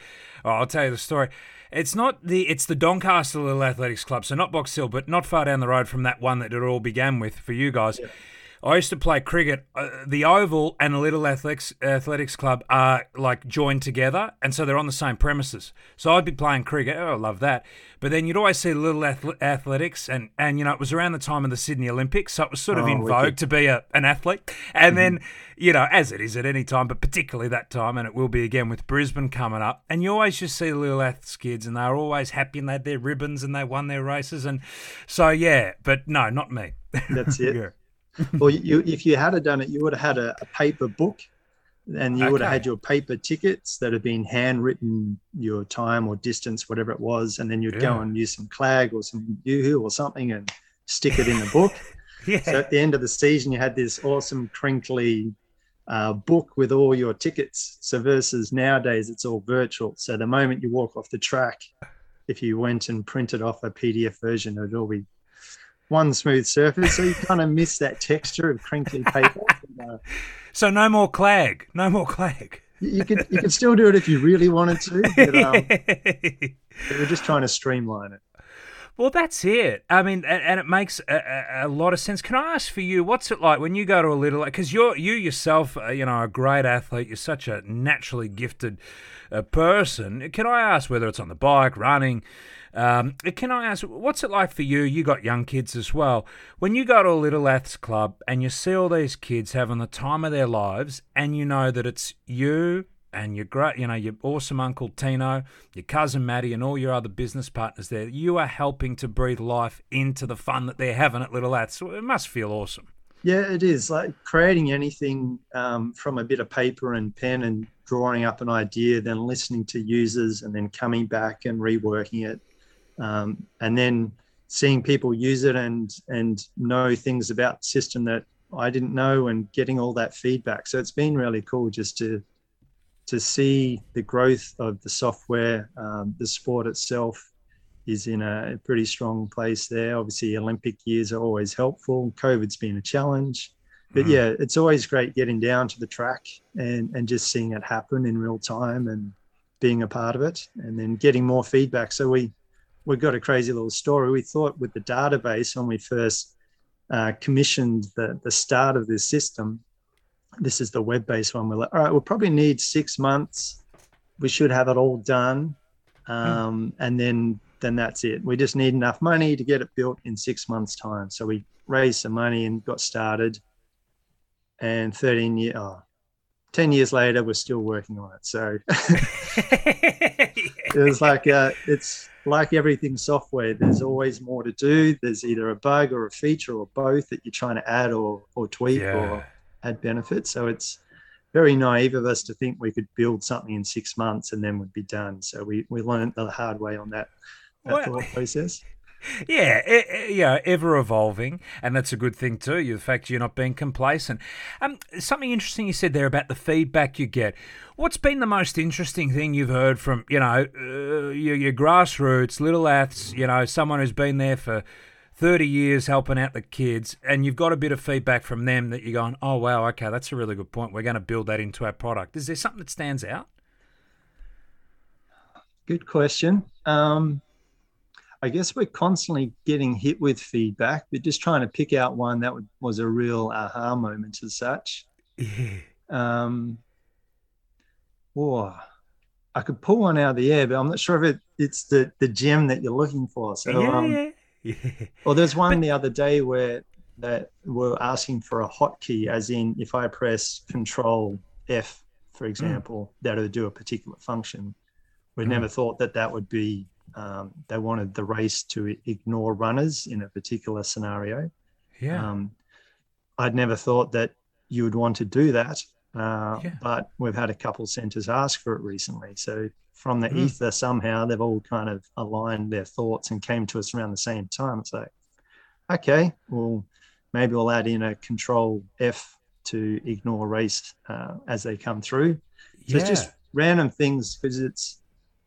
oh, I'll tell you the story. It's not the it's the Doncaster Little Athletics Club, so not Box Hill, but not far down the road from that one that it all began with for you guys. Yeah. I used to play cricket. Uh, the Oval and the Little Athletics Athletics Club are like joined together, and so they're on the same premises. So I'd be playing cricket. Oh, I love that. But then you'd always see Little Athle- Athletics, and, and you know, it was around the time of the Sydney Olympics, so it was sort of oh, in vogue to be a, an athlete. And mm-hmm. then, you know, as it is at any time, but particularly that time, and it will be again with Brisbane coming up. And you always just see the Little Athletics kids, and they're always happy, and they had their ribbons, and they won their races. And so, yeah, but no, not me. That's it. yeah. Well, you, if you had done it, you would have had a, a paper book, and you okay. would have had your paper tickets that have been handwritten, your time or distance, whatever it was, and then you'd yeah. go and use some Clag or some Yoo-hoo or something and stick it in the book. yeah. So at the end of the season, you had this awesome crinkly uh, book with all your tickets. So versus nowadays, it's all virtual. So the moment you walk off the track, if you went and printed off a P D F version, it would all be one smooth surface, so you kind of miss that texture of crinkly paper. And, uh, so no more clag, no more clag. You could you could still do it if you really wanted to, but, um, but we're just trying to streamline it. Well, that's it. I mean, and, and it makes a, a, a lot of sense. Can I ask for you, what's it like when you go to a little, because you're you yourself, uh, you know, a great athlete. You're such a naturally gifted uh, person. Can I ask whether it's on the bike, running? Um, can I ask, what's it like for you? You got young kids as well. When you go to a Little Aths club and you see all these kids having the time of their lives, and you know that it's you and your great, you know, your awesome uncle Tino, your cousin Maddie, and all your other business partners there, you are helping to breathe life into the fun that they're having at Little Aths. It must feel awesome. Yeah, it is. Like creating anything um, from a bit of paper and pen and drawing up an idea, then listening to users and then coming back and reworking it. Um, and then seeing people use it and and know things about the system that I didn't know, and getting all that feedback. So it's been really cool just to to see the growth of the software. Um, the sport itself is in a pretty strong place there. Obviously, Olympic years are always helpful. COVID's been a challenge. But, mm. yeah, it's always great getting down to the track and, and just seeing it happen in real time and being a part of it, and then getting more feedback. So we... We've got a crazy little story. We thought with the database when we first uh, commissioned the, the start of this system, This is the web-based one. We're like, all right, we'll probably need six months. We should have it all done. Um, and then then that's it. We just need enough money to get it built in six months' time. So we raised some money and got started. And thirteen year, oh, ten years later, we're still working on it. So it was like, uh, it's like everything software. There's always more to do. There's either a bug or a feature or both that you're trying to add or, or tweak yeah. or add benefits. So it's very naive of us to think we could build something in six months and then would be done. So we, we learned the hard way on that, that well, thought process. Yeah, it, it, yeah, ever evolving, and that's a good thing too. The fact you're not being complacent. Um, something interesting you said there about the feedback you get. What's been the most interesting thing you've heard from you know uh, your, your grassroots little aths? You know, someone who's been there for thirty years helping out the kids, and you've got a bit of feedback from them that you're going, oh, wow, okay, that's a really good point. We're going to build that into our product. Is there something that stands out? Good question. Um, I guess we're constantly getting hit with feedback, but just trying to pick out one that was a real aha moment as such. Yeah. Um, or I could pull one out of the air, but I'm not sure if it, it's the, the gem that you're looking for. So, yeah, um, yeah. Yeah. Well, there's one but, the other day where that were asking for a hotkey, as in if I press Control F, for example, mm. that'll do a particular function. We mm. never thought that that would be. Um, they wanted the race to ignore runners in a particular scenario. Yeah. Um, I'd never thought that you would want to do that, uh, yeah. but we've had a couple centres ask for it recently, so. From the mm. ether somehow they've all kind of aligned their thoughts and came to us around the same time. It's like, okay, well, maybe we'll add in a Control F to ignore race uh, as they come through. So yeah. It's just random things because it's,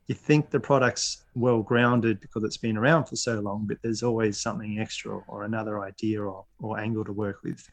you think the product's well grounded because it's been around for so long, but there's always something extra or another idea or, or angle to work with.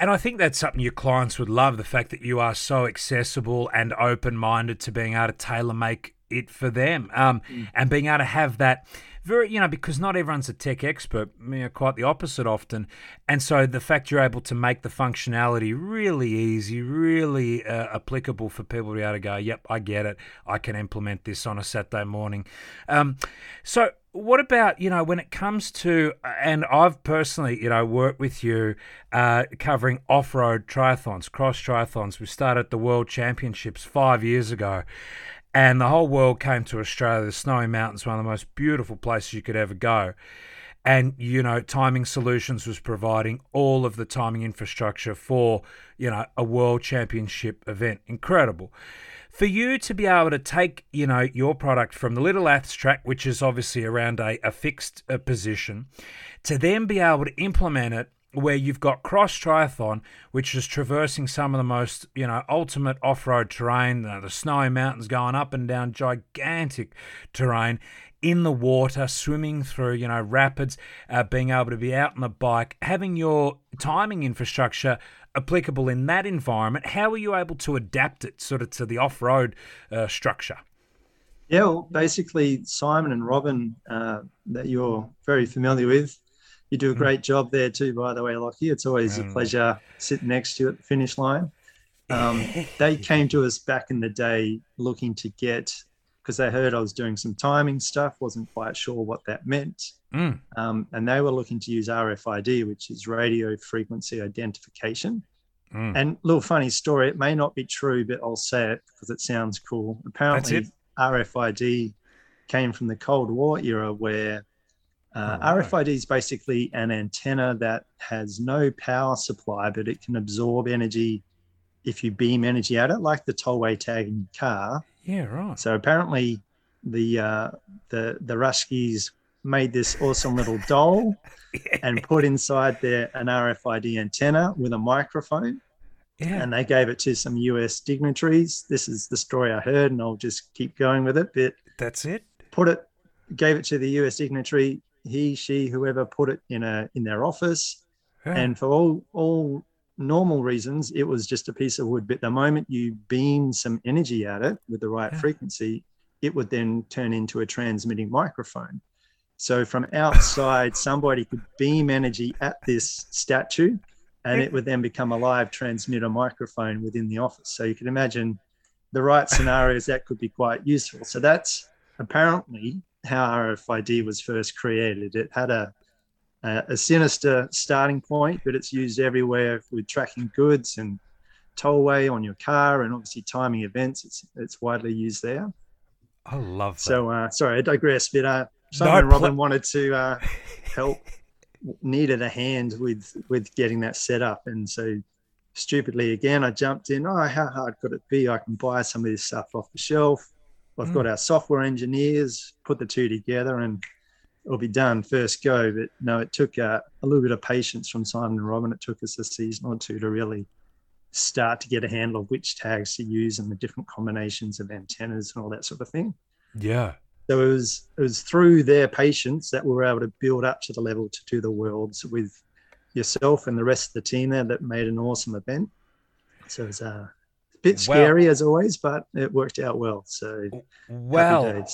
And I think that's something your clients would love, the fact that you are so accessible and open-minded to being able to tailor-make it for them um, mm. and being able to have that very, you know, because not everyone's a tech expert, you know, quite the opposite often. And so the fact you're able to make the functionality really easy, really uh, applicable for people to be able to go, yep, I get it. I can implement this on a Saturday morning. Um, so... What about, you know, when it comes to, and I've personally, you know, worked with you uh, covering off-road triathlons, cross triathlons. We started the World Championships five years ago and the whole world came to Australia. The Snowy Mountains, one of the most beautiful places you could ever go. And, you know, Timing Solutions was providing all of the timing infrastructure for, you know, a World Championship event. Incredible. For you to be able to take, you know, your product from the Little Aths track, which is obviously around a, a fixed uh, position, to then be able to implement it where you've got cross triathlon, which is traversing some of the most, you know, ultimate off-road terrain, you know, the snowy mountains going up and down, gigantic terrain, in the water, swimming through, you know, rapids, uh, being able to be out on the bike, having your timing infrastructure applicable in that environment. How are you able to adapt it sort of to the off-road uh, structure? Yeah, well, basically Simon and Robin uh, that you're very familiar with, you do a great mm. job there too, by the way, Lockie. It's always mm. a pleasure sitting next to you at the finish line. Um, they came to us back in the day looking to get, because they heard I was doing some timing stuff, wasn't quite sure what that meant. Mm. Um, and they were looking to use R F I D, which is radio frequency identification. Mm. And little funny story, it may not be true, but I'll say it because it sounds cool. Apparently R F I D came from the Cold War era where uh, oh, R F I D is basically an antenna that has no power supply, but it can absorb energy if you beam energy at it, like the tollway tag in your car. Yeah, right. So apparently the uh, the the Ruskies made this awesome little doll yeah. and put inside there an R F I D antenna with a microphone. Yeah. And they gave it to some U S dignitaries. This is the story I heard, and I'll just keep going with it. But that's it. Put it, gave it to the U S dignitary. He, she, whoever put it in a in their office, yeah. and for all all normal reasons, it was just a piece of wood. But the moment you beam some energy at it with the right yeah. frequency, it would then turn into a transmitting microphone. So from outside, somebody could beam energy at this statue and it would then become a live transmitter microphone within the office. So you can imagine the right scenarios that could be quite useful. So that's apparently how R F I D was first created. It had a a, a sinister starting point, but it's used everywhere with tracking goods and tollway on your car, and obviously timing events. It's it's widely used there. I love that. So uh, sorry, I digress. But uh, Simon no, Robin pl- wanted to uh, help, needed a hand with with getting that set up, and so stupidly again, I jumped in. Oh, how hard could it be? I can buy some of this stuff off the shelf. I've mm. got our software engineers, put the two together, and it'll be done first go. But no, it took uh, a little bit of patience from Simon and Robin. It took us a season or two to really start to get a handle of which tags to use and the different combinations of antennas and all that sort of thing. Yeah. So it was it was through their patience that we were able to build up to the level to do the Worlds with yourself and the rest of the team there. That made an awesome event. So it was a bit scary, well, as always, but it worked out well. So well,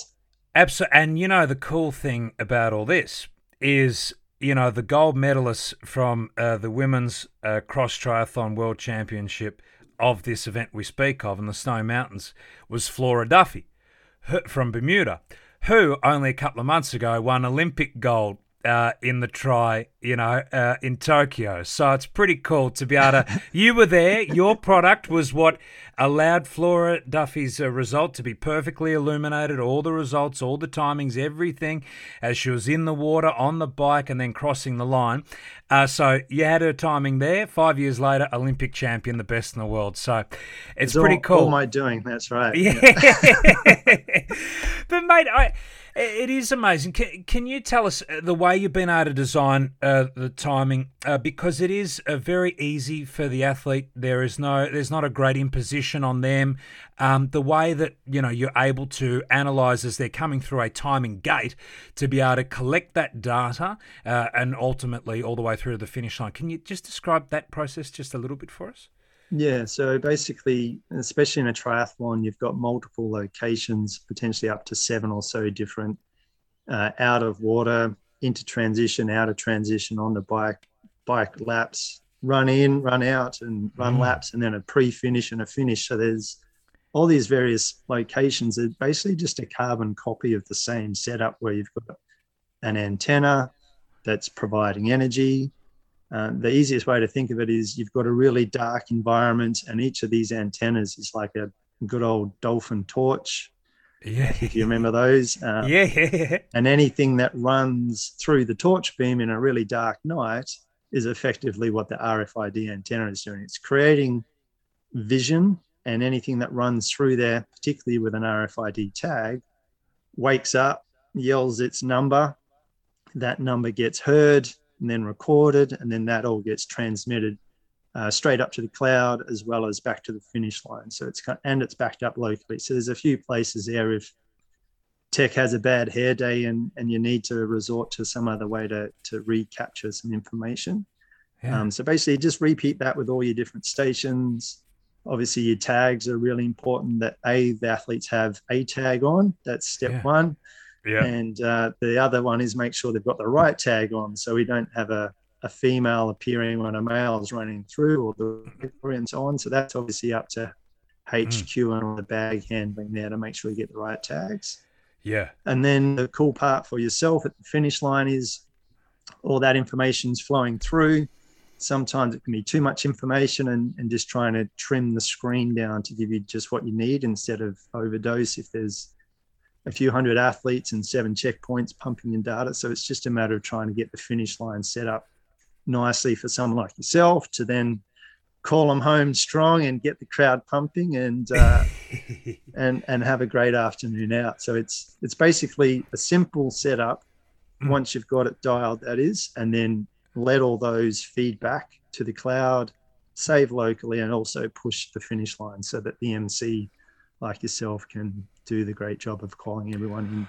absolutely. And you know, the cool thing about all this is, you know, the gold medalists from uh, the Women's uh, Cross Triathlon World Championship of this event we speak of in the Snow Mountains was Flora Duffy from Bermuda, who only a couple of months ago won Olympic gold uh, in the tri, you know, uh, in Tokyo. So it's pretty cool to be able to... You were there. Your product was what allowed Flora Duffy's uh, result to be perfectly illuminated, all the results, all the timings, everything, as she was in the water, on the bike, and then crossing the line. Uh, so you had her timing there. Five years later, Olympic champion, the best in the world. So it's, it's pretty all, cool. All my doing, that's right. Yeah. But, mate, I... It is amazing. Can, can you tell us the way you've been able to design uh, the timing? Uh, because it is uh, very easy for the athlete. There is no, there's not a great imposition on them. Um, the way that, you know, you're able to analyse as they're coming through a timing gate to be able to collect that data uh, and ultimately all the way through to the finish line. Can you just describe that process just a little bit for us? Yeah, so basically, especially in a triathlon, you've got multiple locations, potentially up to seven or so different, uh, out of water, into transition, out of transition, on the bike, bike laps, run in, run out, and run mm. laps, and then a pre-finish and a finish. So there's all these various locations. They're basically just a carbon copy of the same setup where you've got an antenna that's providing energy. Um, the easiest way to think of it is you've got a really dark environment, and each of these antennas is like a good old dolphin torch. Yeah, if you remember those. Um, yeah, yeah. And anything that runs through the torch beam in a really dark night is effectively what the R F I D antenna is doing. It's creating vision, and anything that runs through there, particularly with an R F I D tag, wakes up, yells its number. That number gets heard, and then recorded, and then that all gets transmitted uh, straight up to the cloud, as well as back to the finish line. So it's and it's backed up locally. So there's a few places there if tech has a bad hair day and, and you need to resort to some other way to, to recapture some information. Yeah. Um, so basically just repeat that with all your different stations. Obviously your tags are really important, that A, the athletes have a tag on. That's step yeah. one. Yeah. And uh, the other one is make sure they've got the right tag on, so we don't have a, a female appearing when a male is running through, or the and so on. So that's obviously up to H Q mm. and all the bag handling there to make sure you get the right tags. Yeah. And then the cool part for yourself at the finish line is all that information's flowing through. Sometimes it can be too much information, and, and just trying to trim the screen down to give you just what you need instead of overdose if there's a few hundred athletes and seven checkpoints pumping in data. So it's just a matter of trying to get the finish line set up nicely for someone like yourself to then call them home strong and get the crowd pumping and uh, and and have a great afternoon out. So it's it's basically a simple setup once you've got it dialed, that is, and then let all those feed back to the cloud, save locally, and also push the finish line so that the M C like yourself can do the great job of calling everyone in.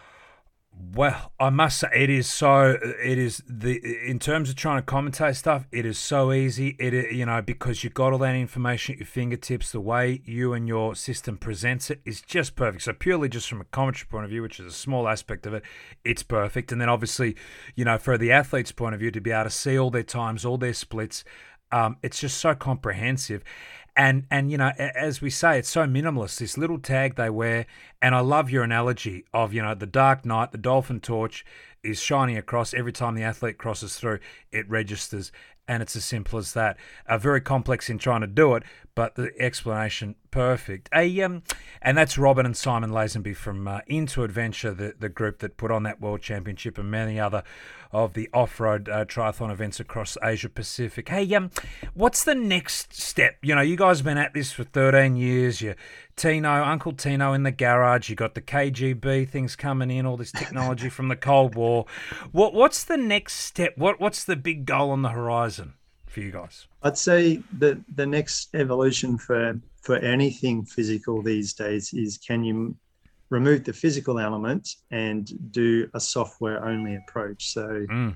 Well, I must say, it is so, it is the, in terms of trying to commentate stuff, it is so easy. It, you know, because you've got all that information at your fingertips, the way you and your system presents it is just perfect. So purely just from a commentary point of view, which is a small aspect of it, it's perfect. And then obviously, you know, for the athlete's point of view, to be able to see all their times, all their splits, Um, it's just so comprehensive. And, and you know, as we say, it's so minimalist, this little tag they wear. And I love your analogy of, you know, the Dark Knight, the Dolphin Torch is shining across. Every time the athlete crosses through, it registers. And it's as simple as that. Uh, very complex in trying to do it, but the explanation, perfect. A, um, and that's Robin and Simon Lazenby from uh, Into Adventure, the, the group that put on that World Championship and many other of the off-road uh, triathlon events across Asia Pacific. Hey, um, what's the next step? You know, you guys have been at this for thirteen years. You're Tino, Uncle Tino in the garage. You got the K G B things coming in, all this technology from the Cold War. What What's the next step? What What's the big goal on the horizon for you guys? I'd say the the next evolution for for anything physical these days is, can you remove the physical element and do a software only approach? So mm.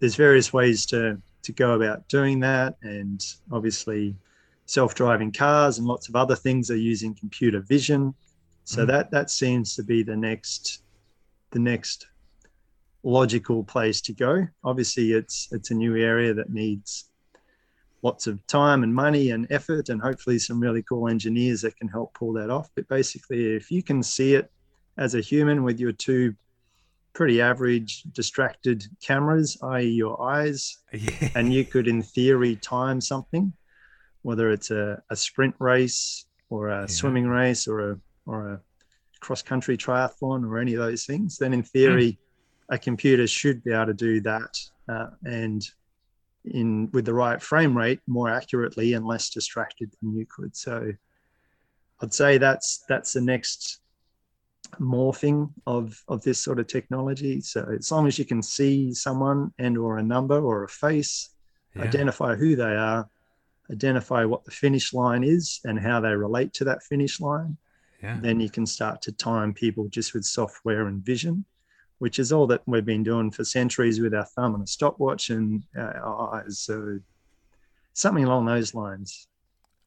there's various ways to to go about doing that, and obviously self-driving cars and lots of other things are using computer vision. So mm. that that seems to be the next the next logical place to go. Obviously it's it's a new area that needs lots of time and money and effort, and hopefully some really cool engineers that can help pull that off. But basically, if you can see it as a human with your two pretty average distracted cameras, that is your eyes, yeah. and you could in theory time something, whether it's a, a sprint race or a yeah. swimming race or a or a cross-country triathlon or any of those things, then in theory, mm. a computer should be able to do that uh, and in with the right frame rate more accurately and less distracted than you could. So I'd say that's that's the next morphing of of this sort of technology. So as long as you can see someone and or a number or a face, yeah. identify who they are, identify what the finish line is and how they relate to that finish line, yeah. then you can start to time people just with software and vision, which is all that we've been doing for centuries with our thumb and a stopwatch and our eyes. So something along those lines.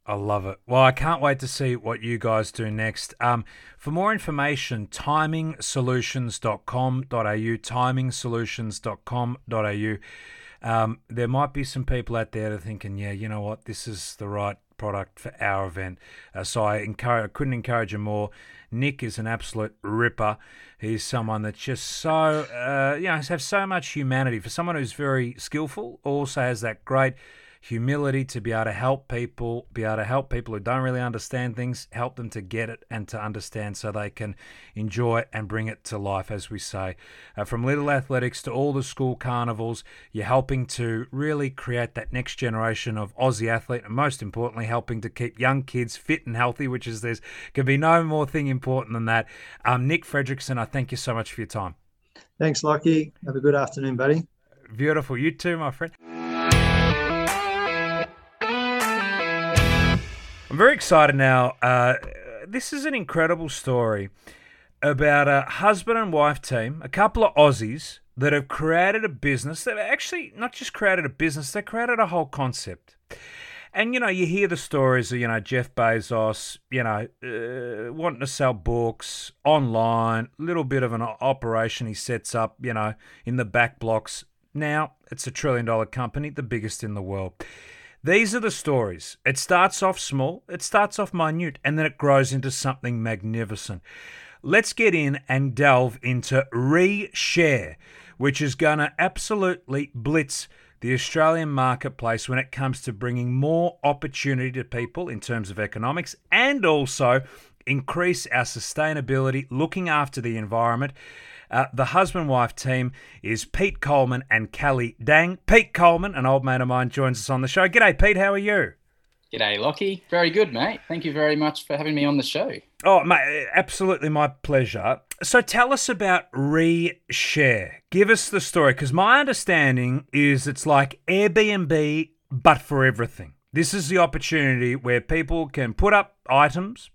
I love it. Well, I can't wait to see what you guys do next. Um, for more information, timing solutions dot com dot a u, timing solutions dot com dot a u. Um, there might be some people out there that are thinking, yeah, you know what, this is the right product for our event. Uh, so I, encourage, I couldn't encourage you more. Nick is an absolute ripper. He's someone that's just so, uh, you know, has so much humanity. For someone who's very skillful, also has that great humility to be able to help people, be able to help people who don't really understand things, help them to get it and to understand so they can enjoy it and bring it to life, as we say. Uh, from Little Athletics to all the school carnivals, you're helping to really create that next generation of Aussie athlete, and most importantly, helping to keep young kids fit and healthy, which is there's can be no more thing important than that. Um, Nick Fredrickson, I thank you so much for your time. Thanks, Lockie. Have a good afternoon, buddy. Beautiful. You too, my friend. I'm very excited now. Uh, this is an incredible story about a husband and wife team, a couple of Aussies that have created a business. They've actually not just created a business, they created a whole concept. And, you know, you hear the stories of, you know, Jeff Bezos, you know, uh, wanting to sell books online, little bit of an operation he sets up, you know, in the back blocks. Now it's a trillion dollar company, the biggest in the world. These are the stories. It starts off small, it starts off minute, and then it grows into something magnificent. Let's get in and delve into ReShare, which is going to absolutely blitz the Australian marketplace when it comes to bringing more opportunity to people in terms of economics and also increase our sustainability, looking after the environment. Uh, the husband-wife team is Pete Coleman and Callie Dang. Pete Coleman, an old mate of mine, joins us on the show. G'day, Pete. How are you? G'day, Lockie. Very good, mate. Thank you very much for having me on the show. Oh, mate, absolutely my pleasure. So tell us about ReShare. Give us the story, because my understanding is it's like Airbnb, but for everything. This is the opportunity where people can put up items.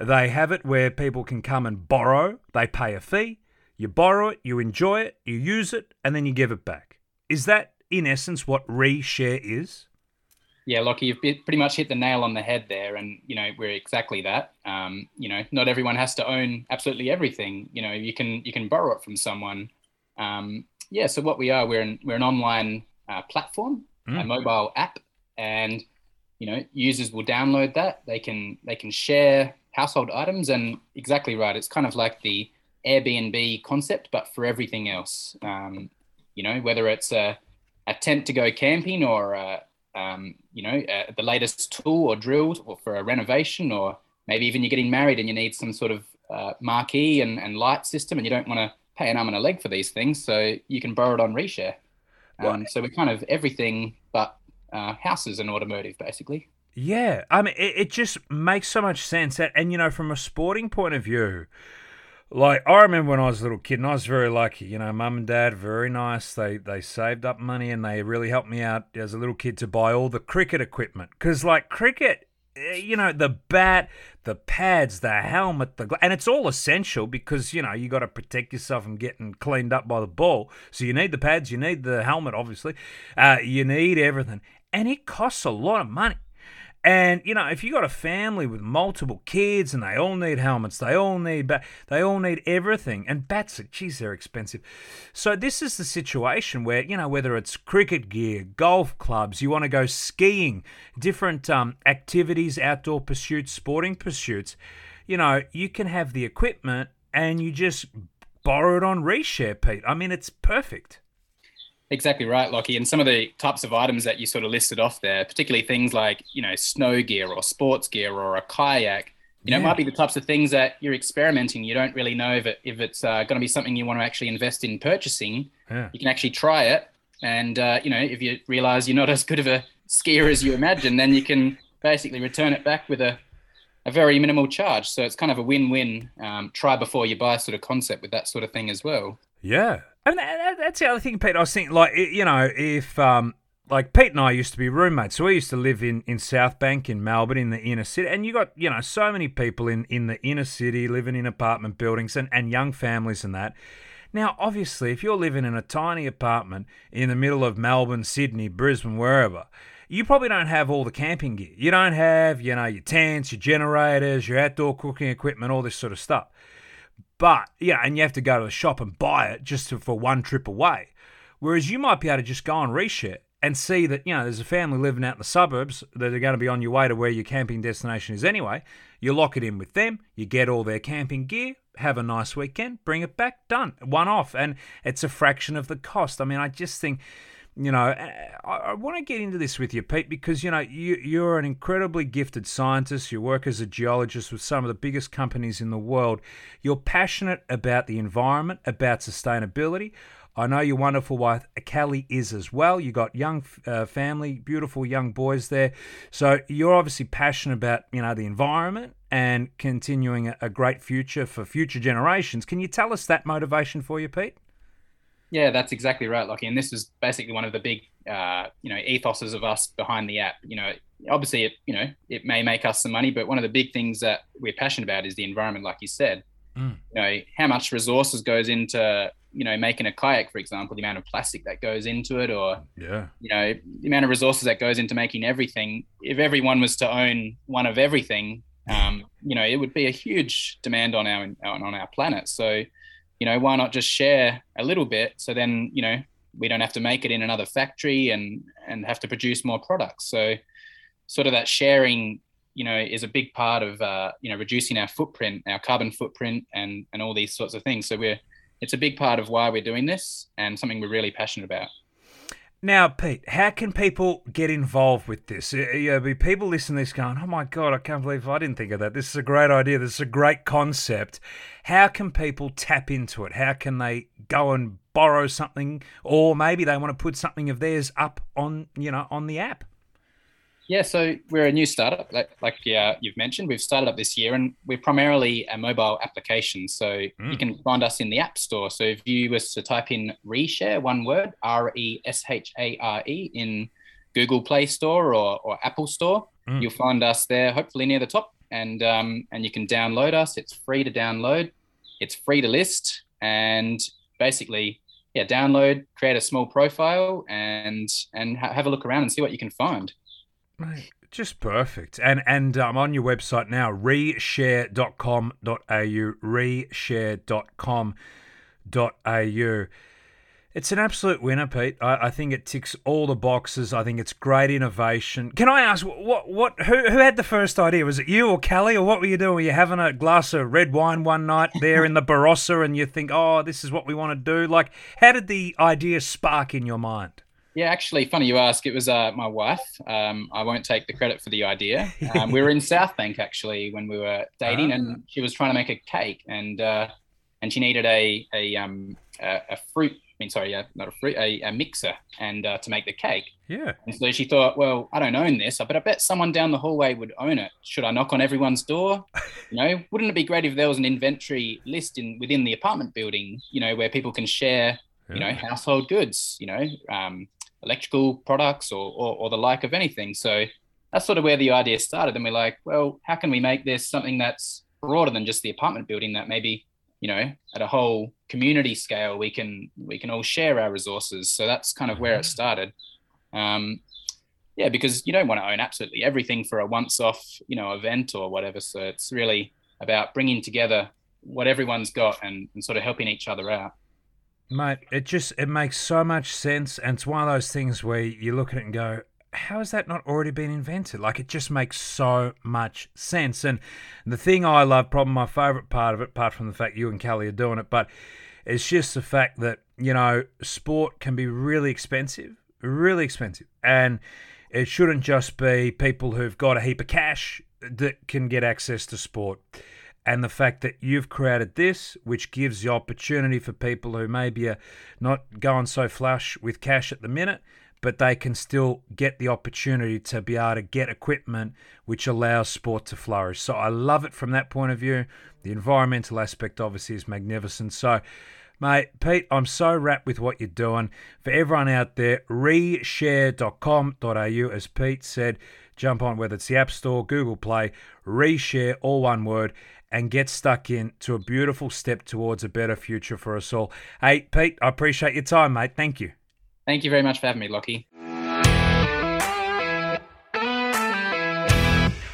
They have it where people can come and borrow. They pay a fee. You borrow it, you enjoy it, you use it, and then you give it back. Is that, in essence, what ReShare is? Yeah, Lockie, you've pretty much hit the nail on the head there, and, you know, we're exactly that. Um, you know, not everyone has to own absolutely everything. You know, you can you can borrow it from someone. Um, yeah, so what we are, we're an, we're an online uh, platform, mm. a mobile app, and you know, users will download that. They can they can share household items, and exactly right. It's kind of like the Airbnb concept, but for everything else. Um, you know, whether it's a, a tent to go camping, or a, um, you know, a, the latest tool or drill, or for a renovation, or maybe even you're getting married and you need some sort of uh, marquee and, and light system, and you don't want to pay an arm and a leg for these things, so you can borrow it on ReShare. Um, right. So we're kind of everything but uh, houses and automotive, basically. Yeah, I mean, it, it just makes so much sense. That, and, you know, from a sporting point of view, like, I remember when I was a little kid, and I was very lucky, you know, mum and dad, very nice. They they saved up money, and they really helped me out as a little kid to buy all the cricket equipment. Because, like, cricket, you know, the bat, the pads, the helmet, the gla- and it's all essential because, you know, you got to protect yourself from getting cleaned up by the ball. So you need the pads, you need the helmet, obviously. Uh, you need everything. And it costs a lot of money. And, you know, if you got a family with multiple kids and they all need helmets, they all need bat, they all need everything. And bats, geez, they're expensive. So this is the situation where, you know, whether it's cricket gear, golf clubs, you want to go skiing, different um, activities, outdoor pursuits, sporting pursuits, you know, you can have the equipment and you just borrow it on ReShare, Pete. I mean, it's perfect. Exactly right, Lockie. And some of the types of items that you sort of listed off there, particularly things like, you know, snow gear or sports gear or a kayak, you know, yeah. might be the types of things that you're experimenting. You don't really know if, it, if it's uh, going to be something you want to actually invest in purchasing. Yeah. You can actually try it. And, uh, you know, if you realize you're not as good of a skier as you imagine, then you can basically return it back with a, a very minimal charge. So it's kind of a win-win, um, try before you buy sort of concept with that sort of thing as well. Yeah. I mean, that's the other thing, Pete. I was thinking, like, you know, if, um, like, Pete and I used to be roommates. So we used to live in, in South Bank in Melbourne, in the inner city. And you got, you know, so many people in, in the inner city living in apartment buildings and, and young families and that. Now, obviously, if you're living in a tiny apartment in the middle of Melbourne, Sydney, Brisbane, wherever, you probably don't have all the camping gear. You don't have, you know, your tents, your generators, your outdoor cooking equipment, all this sort of stuff. But, yeah, and you have to go to the shop and buy it just to, for one trip away. Whereas you might be able to just go on ReShare and see that, you know, there's a family living out in the suburbs that are going to be on your way to where your camping destination is anyway. You lock it in with them. You get all their camping gear. Have a nice weekend. Bring it back. Done. One off. And it's a fraction of the cost. I mean, I just think, you know, I, I want to get into this with you, Pete, because, you know, you, you're an incredibly gifted scientist. You work as a geologist with some of the biggest companies in the world. You're passionate about the environment, about sustainability. I know your wonderful wife, Kelly, is as well. You got young uh, family, beautiful young boys there. So you're obviously passionate about, you know, the environment and continuing a, a great future for future generations. Can you tell us that motivation for you, Pete? Yeah, that's exactly right, Lockie. And this is basically one of the big, uh, you know, ethoses of us behind the app. You know, obviously, it, you know, it may make us some money, but one of the big things that we're passionate about is the environment, like you said. Mm. You know, how much resources goes into, you know, making a kayak, for example, the amount of plastic that goes into it, or, yeah, you know, the amount of resources that goes into making everything. If everyone was to own one of everything, um, you know, it would be a huge demand on our on our planet. So, you know, why not just share a little bit, so then, you know, we don't have to make it in another factory and, and have to produce more products. So sort of that sharing, you know, is a big part of, uh, you know, reducing our footprint, our carbon footprint and, and all these sorts of things. So we're, it's a big part of why we're doing this and something we're really passionate about. Now, Pete, how can people get involved with this? You know, people listen to this going, oh, my God, I can't believe I didn't think of that. This is a great idea. This is a great concept. How can people tap into it? How can they go and borrow something, or maybe they want to put something of theirs up on, you know, on the app? Yeah, so we're a new startup, like, like yeah, you've mentioned. We've started up this year, and we're primarily a mobile application. So mm. you can find us in the App Store. So if you were to type in ReShare, one word, R E S H A R E, in Google Play Store or, or Apple Store, mm. you'll find us there, hopefully near the top. And um, and you can download us. It's free to download. It's free to list. And basically, yeah, download, create a small profile, and, and ha- have a look around and see what you can find. Mate, just perfect. And and I'm um, on your website now, reshare dot com dot a u, reshare dot com dot a u. It's an absolute winner, Pete. I, I think it ticks all the boxes. I think it's great innovation. Can I ask, what, what, who, who had the first idea? Was it you or Callie, or what were you doing? Were you having a glass of red wine one night there in the Barossa, and you think, oh, this is what we want to do? Like, how did the idea spark in your mind? Yeah, actually, funny you ask. It was uh, my wife. Um, I won't take the credit for the idea. Um, we were in Southbank actually when we were dating, oh. and she was trying to make a cake, and uh, and she needed a a um a, a fruit. I mean, sorry, yeah, not a fruit, a, a mixer, and uh, to make the cake. Yeah. And so she thought, well, I don't own this, but I bet someone down the hallway would own it. Should I knock on everyone's door? You know, wouldn't it be great if there was an inventory list in within the apartment building, you know, where people can share, yeah. you know, household goods, you know, um, electrical products or, or or the like of anything. So that's sort of where the idea started. And we're like, well, how can we make this something that's broader than just the apartment building, that maybe, you know, at a whole community scale, we can we can all share our resources. So that's kind of where it started. Um, yeah, because you don't want to own absolutely everything for a once-off, you know, event or whatever. So it's really about bringing together what everyone's got and, and sort of helping each other out. Mate, it just, it makes so much sense. And it's one of those things where you look at it and go, how has that not already been invented? Like, it just makes so much sense. And the thing I love, probably my favourite part of it, apart from the fact you and Callie are doing it, but it's just the fact that, you know, sport can be really expensive, really expensive. And it shouldn't just be people who've got a heap of cash that can get access to sport. And the fact that you've created this, which gives the opportunity for people who maybe are not going so flush with cash at the minute, but they can still get the opportunity to be able to get equipment which allows sport to flourish. So I love it from that point of view. The environmental aspect obviously is magnificent. So, mate, Pete, I'm so wrapped with what you're doing. For everyone out there, reshare dot com dot a u, as Pete said, jump on, whether it's the App Store, Google Play, Reshare, all one word, and get stuck in to a beautiful step towards a better future for us all. Hey, Pete, I appreciate your time, mate. Thank you. Thank you very much for having me, Lockie.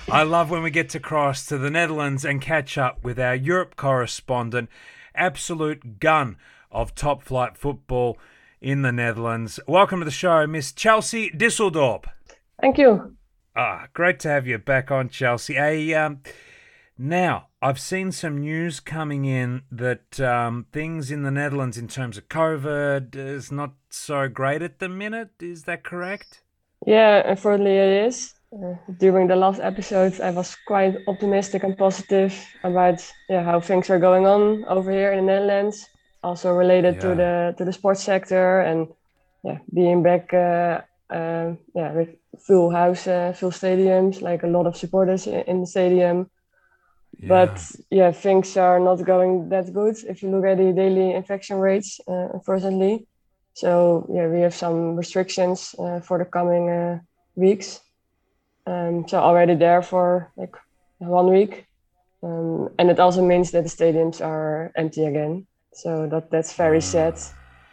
I love when we get to cross to the Netherlands and catch up with our Europe correspondent, absolute gun of top flight football in the Netherlands. Welcome to the show, Miss Chelsea Disseldorp. Thank you. Ah, great to have you back on, Chelsea. Hey, um, now, I've seen some news coming in that um, things in the Netherlands in terms of COVID is not so great at the minute. Is that correct? Yeah, unfortunately it is. Uh, during the last episode, I was quite optimistic and positive about yeah, how things are going on over here in the Netherlands. Also related yeah. to the to the sports sector and yeah, being back uh, uh, yeah, with full house, uh, full stadiums, like a lot of supporters in the stadium. Yeah. But yeah, things are not going that good if you look at the daily infection rates, uh, unfortunately. So yeah, we have some restrictions uh, for the coming uh, weeks. Um, so already there for like one week, um, and it also means that the stadiums are empty again. So that that's very sad,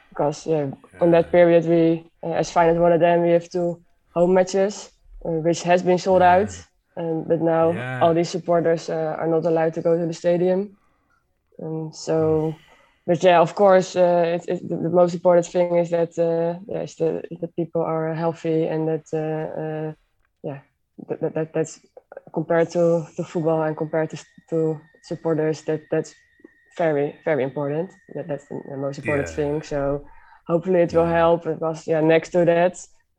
because yeah, yeah. on that period we, uh, as Finance one of them, we have two home matches, uh, which has been sold yeah. out. Um, but now yeah. all these supporters uh, are not allowed to go to the stadium. And so, but yeah, of course, uh, it, it, the, the most important thing is that uh, yeah, is the, that people are healthy and that, uh, uh, yeah, that, that, that that's compared to, to football and compared to, to supporters, that that's very, very important. That, that's the, the most important yeah. thing. So hopefully it yeah. will help. It was yeah, next to that.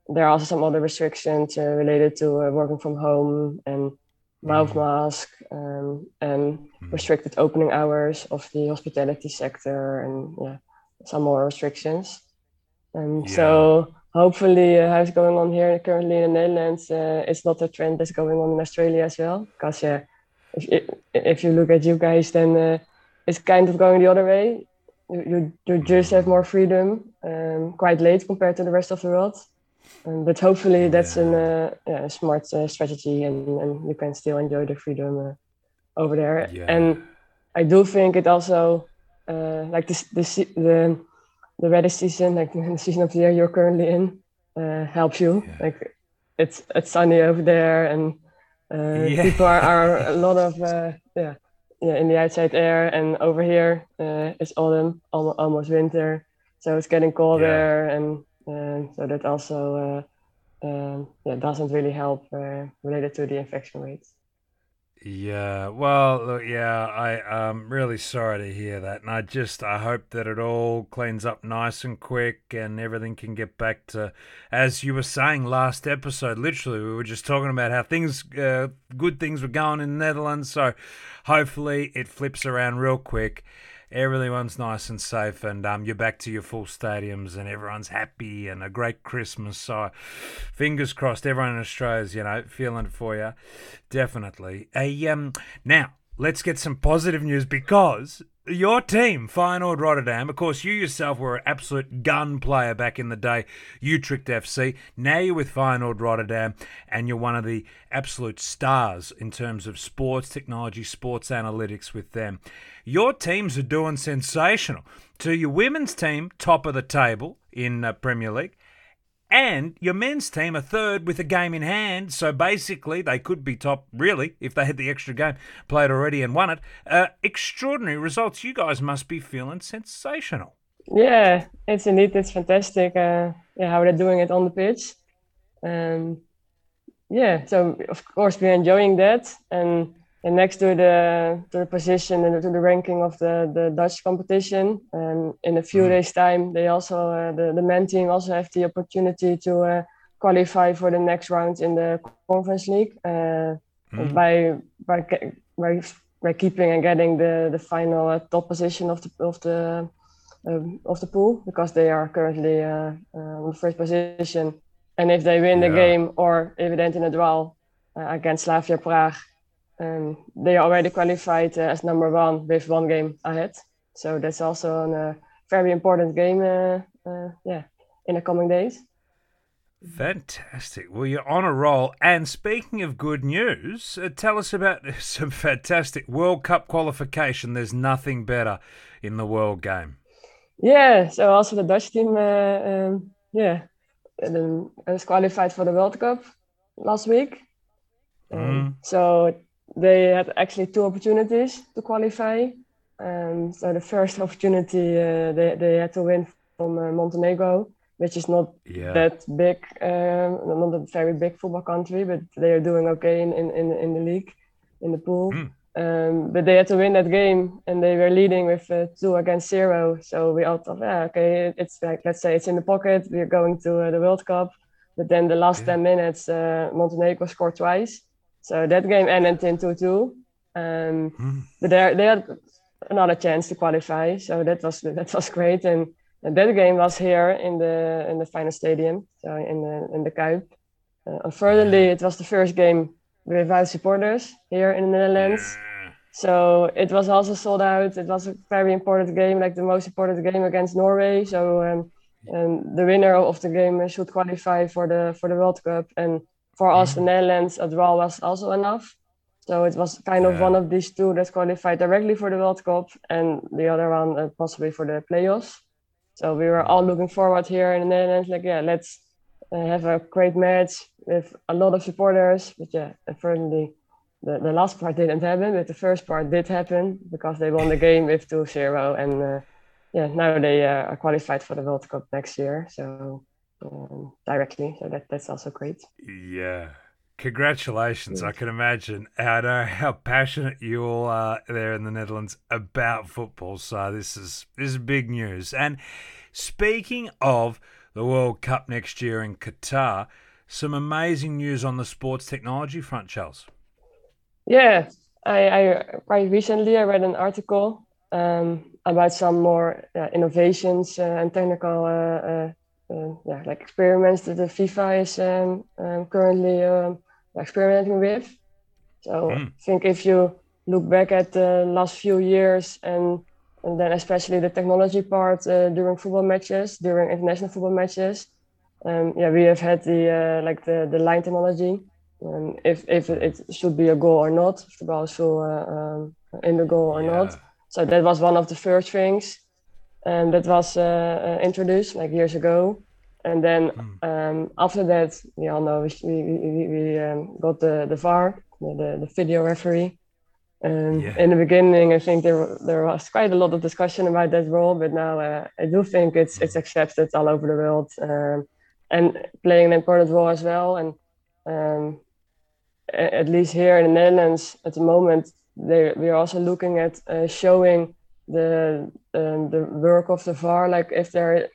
There are also some other restrictions uh, related to uh, working from home and mouth mm. mask um, and mm. restricted opening hours of the hospitality sector and yeah, some more restrictions. And yeah. so hopefully uh, how's going on here currently in the Netherlands, uh, it's not a trend that's going on in Australia as well. Because yeah, if, if you look at you guys, then uh, it's kind of going the other way. You, you, you just have more freedom um, quite late compared to the rest of the world. Um, but hopefully that's yeah. an, uh, yeah, a smart uh, strategy and, and you can still enjoy the freedom uh, over there. Yeah. And I do think it also, uh, like this, this, the the weather season, like the season of the year you're currently in, uh, helps you. Yeah. Like it's it's sunny over there and uh, yeah. people are, are a lot of, uh, yeah, yeah, in the outside air. And over here uh, it's autumn, almost winter. so it's getting colder, yeah. and uh, so that also uh, um, yeah doesn't really help uh, related to the infection rates. Yeah, well, look, yeah, I, I'm really sorry to hear that, and I just I hope that it all cleans up nice and quick, and everything can get back to, as you were saying last episode. Literally, we were just talking about how things, uh, good things were going in the Netherlands. So, hopefully, it flips around real quick. Everyone's nice and safe, and um, you're back to your full stadiums, and everyone's happy, and a great Christmas. So, fingers crossed, everyone in Australia's, you know, feeling it for you, definitely. Hey, um, now let's get some positive news, because your team, Feyenoord Rotterdam, of course, you yourself were an absolute gun player back in the day. Utrecht F C. Now you're with Feyenoord Rotterdam, and you're one of the absolute stars in terms of sports technology, sports analytics with them. Your teams are doing sensational. So your women's team, top of the table in uh, Premier League, and your men's team are third with a game in hand. So basically, they could be top, really, if they had the extra game played already and won it. Uh, extraordinary results. You guys must be feeling sensational. Yeah, it's indeed. It's fantastic uh, yeah, how they're doing it on the pitch. Um, yeah, so of course, we're enjoying that. And... And next to the to the position and to the ranking of the, the Dutch competition, and in a few mm. days' time, they also uh, the the men team also have the opportunity to uh, qualify for the next round in the Conference League uh, mm. by by by by keeping and getting the the final uh, top position of the of the um, of the pool, because they are currently uh, uh, on the first position. And if they win yeah. the game, or if it ends in a draw uh, against Slavia Prague, Um, they are already qualified uh, as number one with one game ahead, so that's also a uh, very important game. Uh, uh, yeah, in the coming days. Fantastic. Well, you're on a roll. And speaking of good news, uh, tell us about some fantastic World Cup qualification. There's nothing better in the world game. Yeah. So also the Dutch team, uh, um, yeah, um, was qualified for the World Cup last week. Um, mm. So. They had actually two opportunities to qualify. Um, so the first opportunity uh, they, they had to win from uh, Montenegro, which is not yeah. that big, um, not a very big football country, but they are doing okay in, in, in the league, in the pool. Mm. Um, but they had to win that game, and they were leading with uh, two against zero. So we all thought, yeah, okay, it's like, let's say it's in the pocket. We're going to uh, the World Cup. But then the last yeah. ten minutes, uh, Montenegro scored twice. So that game ended in two two, um, mm. but they had another chance to qualify. So that was that was great, and, and that game was here in the in the final stadium, so in the in the Kuip. Uh, unfortunately, it was the first game without supporters here in the Netherlands, so it was also sold out. It was a very important game, like the most important game against Norway. So um, and the winner of the game should qualify for the for the World Cup. And for us, the Netherlands, a draw was also enough. So it was kind of yeah. one of these two that qualified directly for the World Cup, and the other one uh, possibly for the playoffs. So we were all looking forward here in the Netherlands, like, yeah, let's uh, have a great match with a lot of supporters. But yeah, apparently the, the last part didn't happen, but the first part did happen, because they won the game with two zero. And uh, yeah, now they uh, are qualified for the World Cup next year. So... Um, directly, so that, that's also great. Yeah, congratulations. Yeah. I can imagine. I know how passionate you all are there in the Netherlands about football, so this is this is big news. And speaking of the World Cup next year in Qatar, some amazing news on the sports technology front, Charles. Yeah, I, I quite recently I read an article um, about some more uh, innovations uh, and technical uh, uh, Uh, yeah, like experiments that the FIFA is um, um, currently um, experimenting with. So mm. I think if you look back at the last few years, and and then especially the technology part uh, during football matches, during international football matches, um, yeah, we have had the uh, like the, the line technology, um, if if it should be a goal or not, if the ball is still uh, um, in the goal or yeah. not. So that was one of the first things. And that was uh, uh, introduced like years ago, and then mm. um, after that, we all know we we, we um, got the the V A R, the, the video referee, Um, yeah. In the beginning, I think there there was quite a lot of discussion about that role, but now uh, I do think it's it's accepted all over the world, um, and playing an important role as well. And um, at least here in the Netherlands at the moment, they, we are also looking at uh, showing the um, the work of the V A R, like if there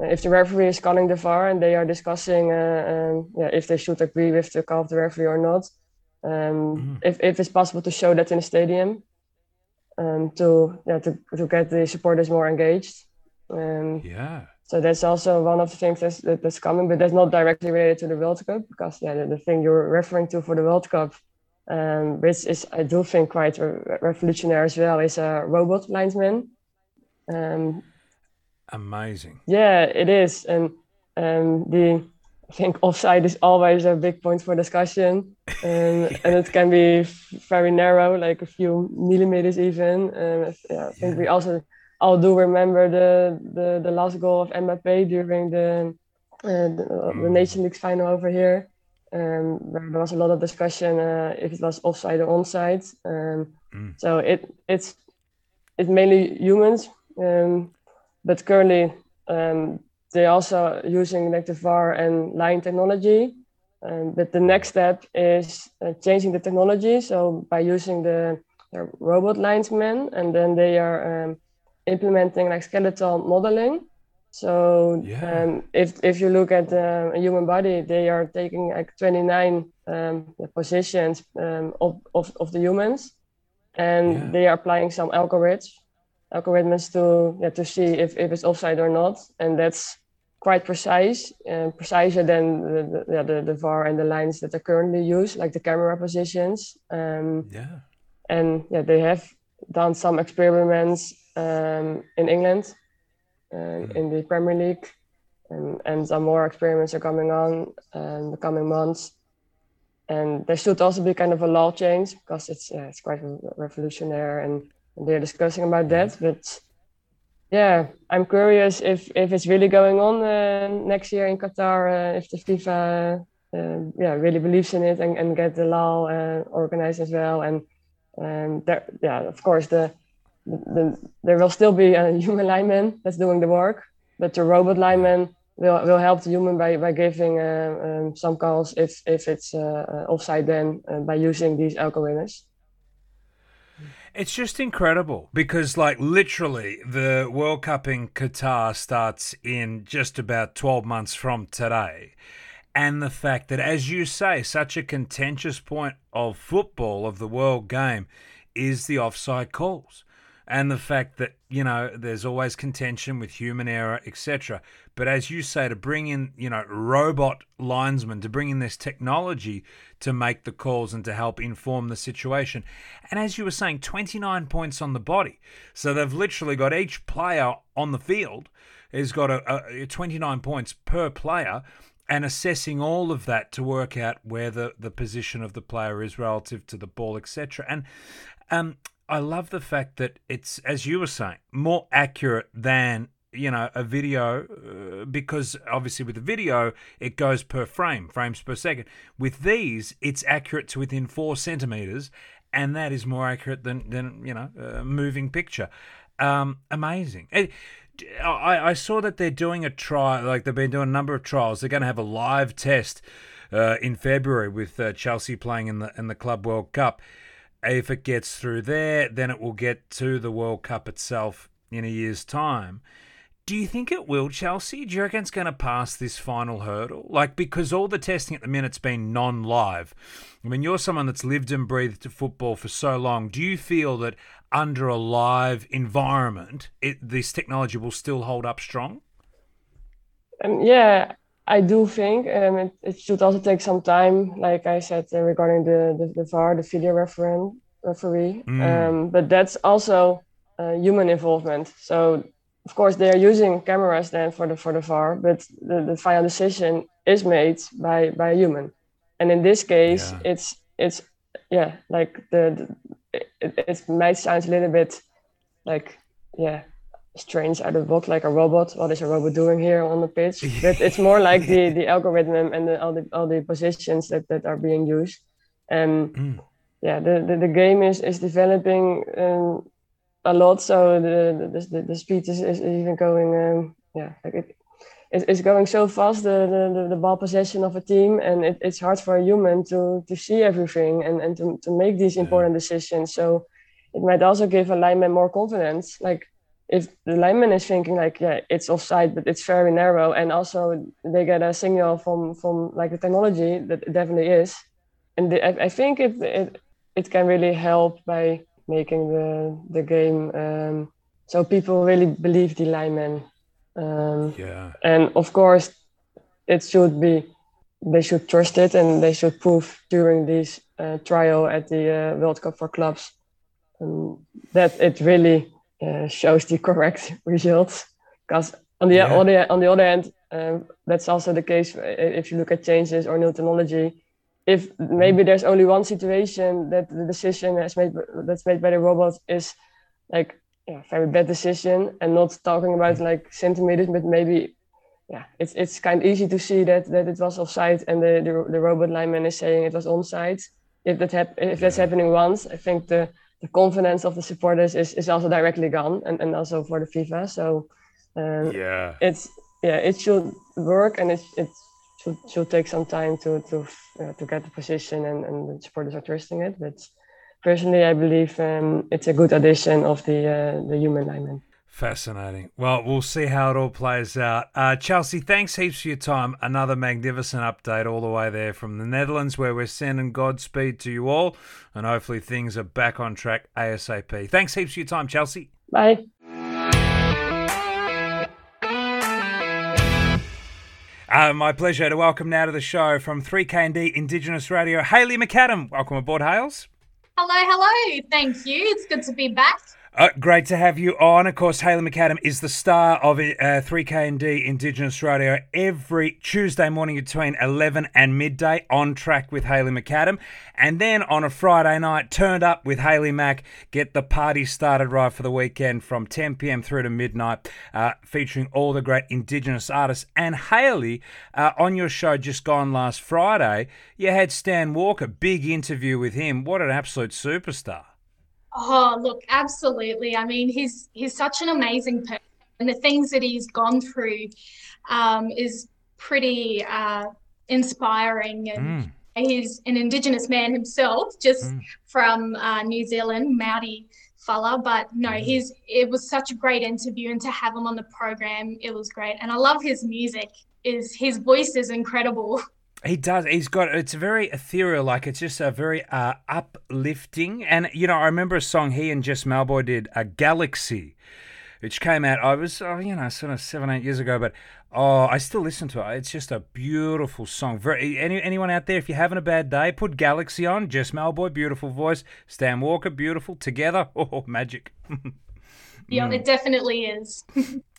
if the referee is calling the V A R and they are discussing uh, um, yeah, if they should agree with the call of the referee or not. Um, mm-hmm. if, if it's possible to show that in the stadium, um, to yeah, to to get the supporters more engaged. Um, yeah. So that's also one of the things that's that's coming, but that's not directly related to the World Cup, because yeah, the, the thing you're referring to for the World Cup, um, which is I do think quite re- revolutionary as well, is a robot linesman. Um, Amazing. Yeah, it is, and um, the. I think offside is always a big point for discussion, um, yeah. and it can be f- very narrow, like a few millimeters even. Um, yeah, I think yeah. we also all do remember the, the, the last goal of Mbappé during the, uh, the, mm. the Nations League final over here, um, where there was a lot of discussion uh, if it was offside or onside. Um, mm. So it it's it's mainly humans, um, but currently. Um, They're also using like the V A R and line technology, um, but the next step is uh, changing the technology. So by using the, the robot linesmen, and then they are um, implementing like skeletal modeling. So yeah. um, if if you look at um, a human body, they are taking like twenty-nine um, positions um, of, of of the humans, and yeah. they are applying some algorithms. Algorithms to yeah, to see if, if it's offside or not, and that's quite precise, uh, preciser than the the, yeah, the the V A R and the lines that are currently used, like the camera positions. Um, yeah, and yeah, they have done some experiments um, in England, uh, mm. in the Premier League, and, and some more experiments are coming on in the coming months. And there should also be kind of a law change, because it's yeah, it's quite revolutionary and. They're discussing about that, but yeah, I'm curious if, if it's really going on uh, next year in Qatar, uh, if the FIFA uh, yeah really believes in it and, and get the law uh, organized as well. And um, there, yeah, of course, the, the, the there will still be a human lineman that's doing the work, but the robot lineman will, will help the human by, by giving uh, um, some calls if, if it's uh, offside then uh, by using these algorithms. It's just incredible because, like, literally the World Cup in Qatar starts in just about twelve months from today. And the fact that, as you say, such a contentious point of football, of the world game, is the offside calls. And the fact that, you know, there's always contention with human error, et cetera. But as you say, to bring in, you know, robot linesmen, to bring in this technology to make the calls and to help inform the situation. And as you were saying, twenty-nine points on the body. So they've literally got each player on the field has got a, a, a twenty-nine points per player, and assessing all of that to work out where the, the position of the player is relative to the ball, et cetera. And, um, I love the fact that it's, as you were saying, more accurate than, you know, a video, uh, because obviously with the video, it goes per frame, frames per second. With these, it's accurate to within four centimetres, and that is more accurate than, than you know, a moving picture. Um, amazing. It, I, I saw that they're doing a trial, like they've been doing a number of trials. They're going to have a live test uh, in February with uh, Chelsea playing in the in the Club World Cup. If it gets through there, then it will get to the World Cup itself in a year's time. Do you think it will, Chelsea? Do you reckon it's going to pass this final hurdle? Like, because all the testing at the minute's been non-live. I mean, you're someone that's lived and breathed football for so long. Do you feel that under a live environment, it, this technology will still hold up strong? Um, yeah, I do think um, it, it should also take some time, like I said, uh, regarding the, the, the V A R, the video referen- referee. Mm. Um, but that's also uh, human involvement. So, of course, they are using cameras then for the for the V A R, but the, the final decision is made by, by a human. And in this case, yeah. it's, it's yeah, like, the, the it, it might sound a little bit like, yeah, strange out of the box, like a robot. What is a robot doing here on the pitch? But it's more like the, the algorithm and the, all the all the positions that, that are being used. And mm. yeah, the, the, the game is, is developing um, a lot. So the the, the speed is, is even going, um, yeah, like it, it, it's going so fast, the, the, the ball possession of a team. And it, it's hard for a human to, to see everything and, and to, to make these important decisions. So it might also give a lineman more confidence. Like, if the lineman is thinking like, yeah, it's offside, but it's very narrow, and also they get a signal from, from like the technology that it definitely is, and the, I, I think it, it it can really help by making the the game um, so people really believe the lineman. Um, yeah. And of course, it should be they should trust it, and they should prove during this uh, trial at the uh, World Cup for clubs um, that it really. Uh, shows the correct results, because on the yeah. on the on the other hand, um, that's also the case if you look at changes or new technology. If maybe there's only one situation that the decision has made that's made by the robot is like yeah, very bad decision, and not talking about like centimeters, but maybe yeah, it's it's kind of easy to see that that it was offside, and the the, the robot lineman is saying it was onside. If that hap- if yeah. that's happening once, I think the The confidence of the supporters is, is also directly gone, and, and also for the FIFA. So um, yeah, it's yeah, it should work, and it it should, should take some time to to uh, to get the position, and, and the supporters are trusting it. But personally, I believe um, it's a good addition of the uh, the human lineman. Fascinating. Well, we'll see how it all plays out. Uh, Chelsea, thanks heaps for your time. Another magnificent update all the way there from the Netherlands, where we're sending Godspeed to you all, and hopefully things are back on track ASAP. Thanks heaps for your time, Chelsea. Bye. Uh, my pleasure to welcome now to the show from three K and D Indigenous Radio, Hayley McAdam. Welcome aboard, Hales. Hello, hello. Thank you. It's good to be back. Uh, great to have you on. Of course, Hayley McAdam is the star of uh, three K and D Indigenous Radio every Tuesday morning between eleven and midday, On Track with Hayley McAdam. And then on a Friday night, Turned Up with Hayley Mac. Get the party started right for the weekend from ten p.m. through to midnight, uh, featuring all the great Indigenous artists. And Hayley, uh, on your show just gone last Friday, you had Stan Walker, big interview with him. What an absolute superstar. Oh, look, absolutely. I mean, he's he's such an amazing person, and the things that he's gone through um, is pretty uh, inspiring. And mm. he's an Indigenous man himself, just mm. from uh, New Zealand, Maori fella. But no, mm. he's it was such a great interview, and to have him on the program, it was great. And I love his music. Is his voice is incredible. He does. He's got, it's very ethereal, like it's just a very uh, uplifting. And, you know, I remember a song he and Jess Malboy did, A Galaxy, which came out, I was, oh, you know, sort of seven, eight years ago, but, oh, I still listen to it. It's just a beautiful song. Very, any, anyone out there, if you're having a bad day, put Galaxy on. Jess Malboy, beautiful voice. Stan Walker, beautiful. Together, oh, magic. Yeah, mm. it definitely is.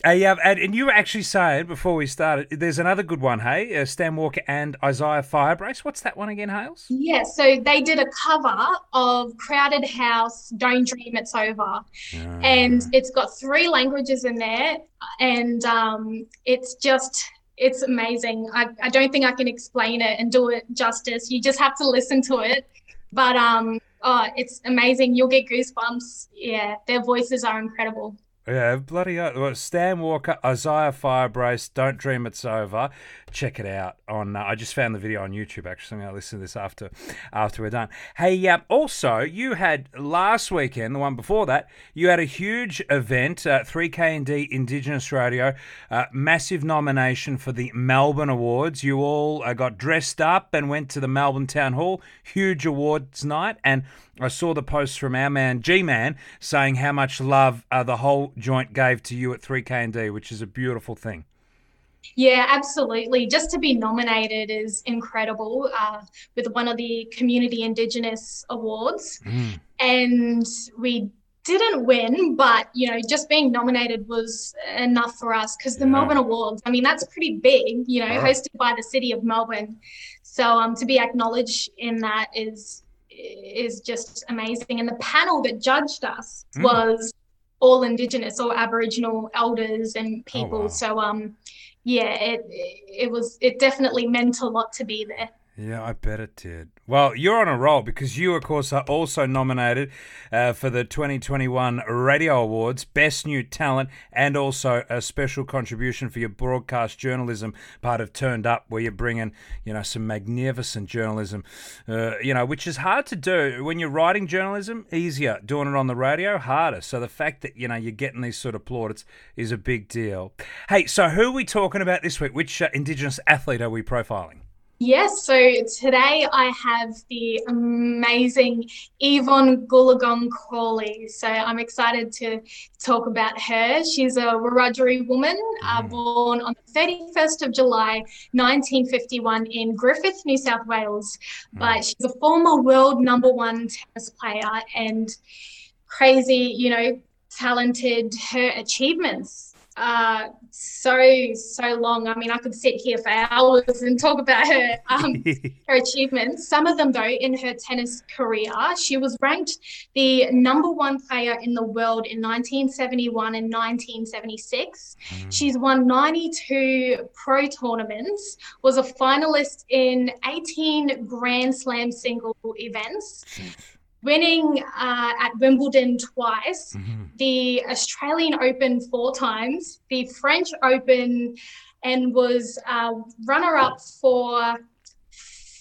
uh, yeah, and, and you were actually saying before we started, there's another good one, hey? Uh, Stan Walker and Isaiah Firebrace. What's that one again, Hales? Yeah, so they did a cover of Crowded House, Don't Dream It's Over. Yeah. And it's got three languages in there, and um, it's just, it's amazing. I, I don't think I can explain it and do it justice. You just have to listen to it. But um, oh, it's amazing. You'll get goosebumps. Yeah, their voices are incredible. Yeah, bloody hell. Stan Walker, Isaiah Firebrace, Don't Dream It's Over. Check it out. on. Uh, I just found the video on YouTube, actually. I'm going to listen to this after after we're done. Hey, um, also, you had last weekend, the one before that, you had a huge event, uh, three K and D Indigenous Radio, uh, massive nomination for the Melbourne Awards. You all uh, got dressed up and went to the Melbourne Town Hall. Huge awards night, and I saw the post from our man, G-Man, saying how much love uh, the whole joint gave to you at three K and D, which is a beautiful thing. Yeah, absolutely. Just to be nominated is incredible uh, with one of the Community Indigenous Awards. Mm. And we didn't win, but, you know, just being nominated was enough for us, because the yeah. Melbourne Awards, I mean, that's pretty big, you know, right. hosted by the City of Melbourne. So um, to be acknowledged in that is is just amazing. And the panel that judged us mm. was all Indigenous or Aboriginal elders and people. Oh, wow. So um yeah it it was it definitely meant a lot to be there. Yeah, I bet it did. Well, you're on a roll because you, of course, are also nominated uh, for the twenty twenty-one Radio Awards, Best New Talent, and also a special contribution for your broadcast journalism part of Turned Up, where you're bringing, you know, some magnificent journalism, uh, you know, which is hard to do. When you're writing journalism, easier. Doing it on the radio, harder. So the fact that, you know, you're getting these sort of plaudits is a big deal. Hey, so who are we talking about this week? Which uh, Indigenous athlete are we profiling? Yes, so today I have the amazing Yvonne Goolagong-Crawley. So I'm excited to talk about her. She's a Wiradjuri woman uh, born on the thirty-first of July nineteen fifty-one in Griffith, New South Wales. But she's a former world number one tennis player and crazy, you know, talented. Her achievements. Uh, so, so long. I mean, I could sit here for hours and talk about her, um, her achievements. Some of them, though, in her tennis career, she was ranked the number one player in the world in nineteen seventy-one and nineteen seventy-six. Mm. She's won ninety-two pro tournaments, was a finalist in eighteen Grand Slam single events. Winning uh, at Wimbledon twice, mm-hmm. the Australian Open four times, the French Open, and was uh, runner-up for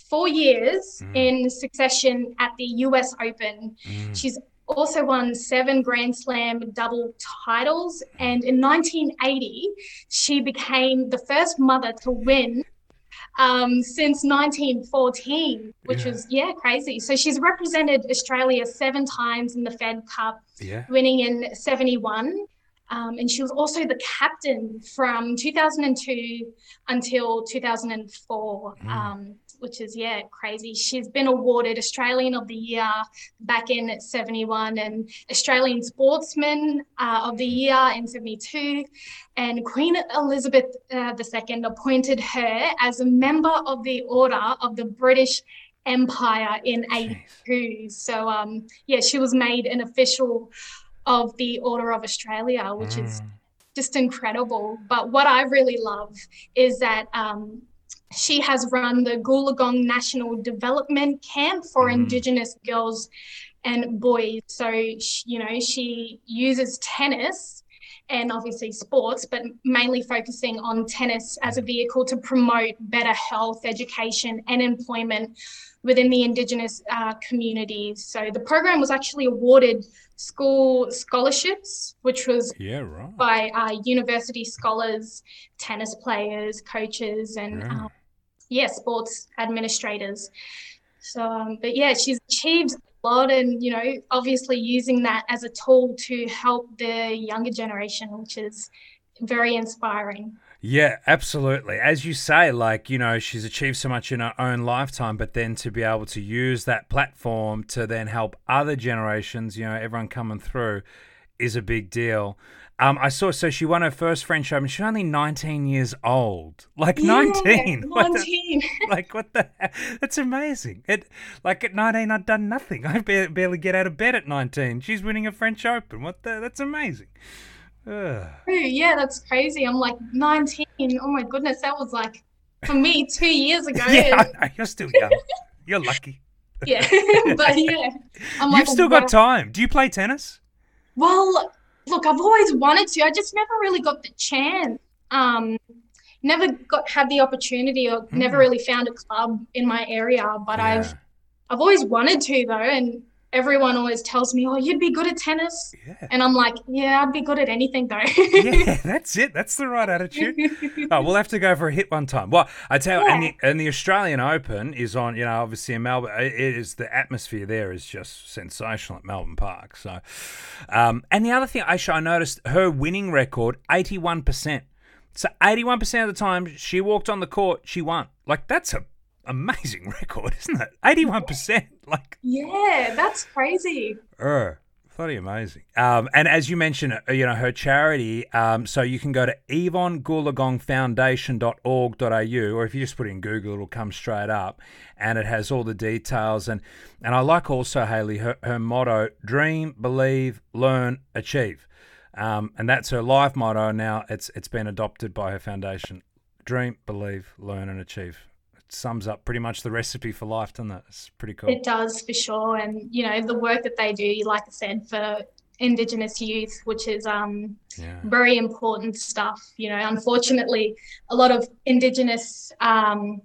four years mm. in succession at the U S Open. Mm. She's also won seven Grand Slam double titles, and in nineteen eighty, she became the first mother to win Um, since nineteen fourteen, which yeah. was, yeah, crazy. So she's represented Australia seven times in the Fed Cup, yeah. winning in seventy-one. Um, and she was also the captain from two thousand two until two thousand four, mm. um, which is, yeah, crazy. She's been awarded Australian of the Year back in seventy-one and Australian Sportsman uh, of the Year in seventy-two. And Queen Elizabeth uh, the Second appointed her as a member of the Order of the British Empire in eighty-two. So, um, yeah, she was made an official of the Order of Australia, which mm. is just incredible. But what I really love is that um, she has run the Goolagong National Development Camp for mm. Indigenous girls and boys. So, she, you know, she uses tennis and obviously sports, but mainly focusing on tennis as a vehicle to promote better health, education and employment within the Indigenous uh, communities. So the program was actually awarded school scholarships, which was yeah, right. by uh, university scholars, tennis players, coaches and, yeah, um, yeah sports administrators. So, um, but, yeah, she's achieved a lot and, you know, obviously using that as a tool to help the younger generation, which is very inspiring. Yeah, absolutely. As you say, like, you know, she's achieved so much in her own lifetime, but then to be able to use that platform to then help other generations, you know, everyone coming through is a big deal. Um, I saw, so she won her first French Open. She's only nineteen years old. Like nineteen. Yeah, nineteen. What the, like what the heck? That's amazing. It, like at nineteen, I'd done nothing. I barely get out of bed at nineteen. She's winning a French Open. What the, that's amazing. Ugh. Yeah, that's crazy. I'm like nineteen. Oh my goodness, that was like for me two years ago. Yeah, and... you're still young. You're lucky. Yeah, but yeah, I'm like, you've still got time. Do you play tennis? Well, look, I've always wanted to. I just never really got the chance. Um, never got had the opportunity, or mm. never really found a club in my area. But yeah. I've I've always wanted to though, and. Everyone always tells me, oh, you'd be good at tennis. Yeah. And I'm like, yeah, I'd be good at anything though. Yeah, that's it. That's the right attitude. Oh, we'll have to go for a hit one time. Well, I tell you, yeah. and, the, and the Australian Open is on, you know, obviously in Melbourne. It is, the atmosphere there is just sensational at Melbourne Park. So, um, and the other thing, Aisha, I noticed her winning record, eighty-one percent. So eighty-one percent of the time she walked on the court, she won. Like that's a amazing record, isn't it? eighty-one percent. Like, yeah, that's crazy. Oh, bloody amazing. Um, and as you mentioned, you know, her charity, um, so you can go to yvonne goolagong foundation dot org dot a u, or if you just put it in Google, it'll come straight up and it has all the details. And, and I like also, Hayley, her, her motto, dream, believe, learn, achieve. Um, and that's her life motto now. It's It's been adopted by her foundation. Dream, believe, learn and achieve. sums up pretty much the recipe for life, doesn't it? It's pretty cool. It does, for sure. And, you know, the work that they do, like I said, for Indigenous youth, which is um, yeah. very important stuff. You know, unfortunately, a lot of Indigenous, um,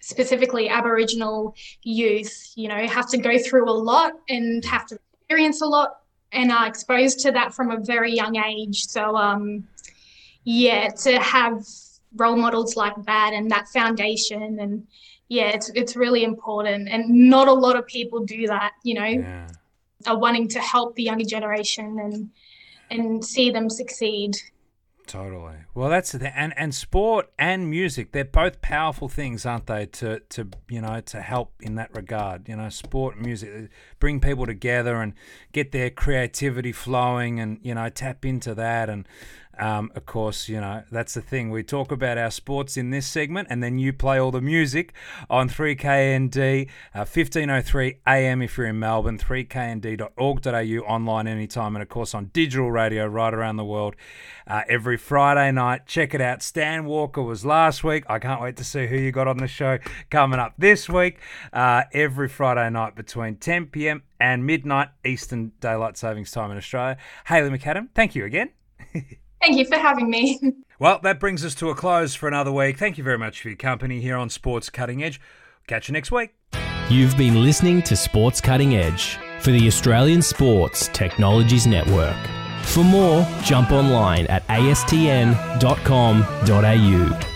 specifically Aboriginal youth, you know, have to go through a lot and have to experience a lot and are exposed to that from a very young age. So, um, yeah, to have role models like that and that foundation, and yeah, it's it's really important, and not a lot of people do that, you know, yeah. are wanting to help the younger generation and and see them succeed. Totally. Well, that's the and and sport and music, they're both powerful things, aren't they, to to you know, to help in that regard, you know, sport and music bring people together and get their creativity flowing and, you know, tap into that. And Um, of course, you know, that's the thing. We talk about our sports in this segment, and then you play all the music on three K N D, uh, fifteen oh three A M if you're in Melbourne, three k n d dot org dot a u, online anytime, and of course on digital radio right around the world uh, every Friday night. Check it out. Stan Walker was last week. I can't wait to see who you got on the show coming up this week. Uh, every Friday night between ten p m and midnight Eastern Daylight Savings Time in Australia. Hayley McAdam, thank you again. Thank you for having me. Well, that brings us to a close for another week. Thank you very much for your company here on Sports Cutting Edge. Catch you next week. You've been listening to Sports Cutting Edge for the Australian Sports Technologies Network. For more, jump online at a s t n dot com dot a u.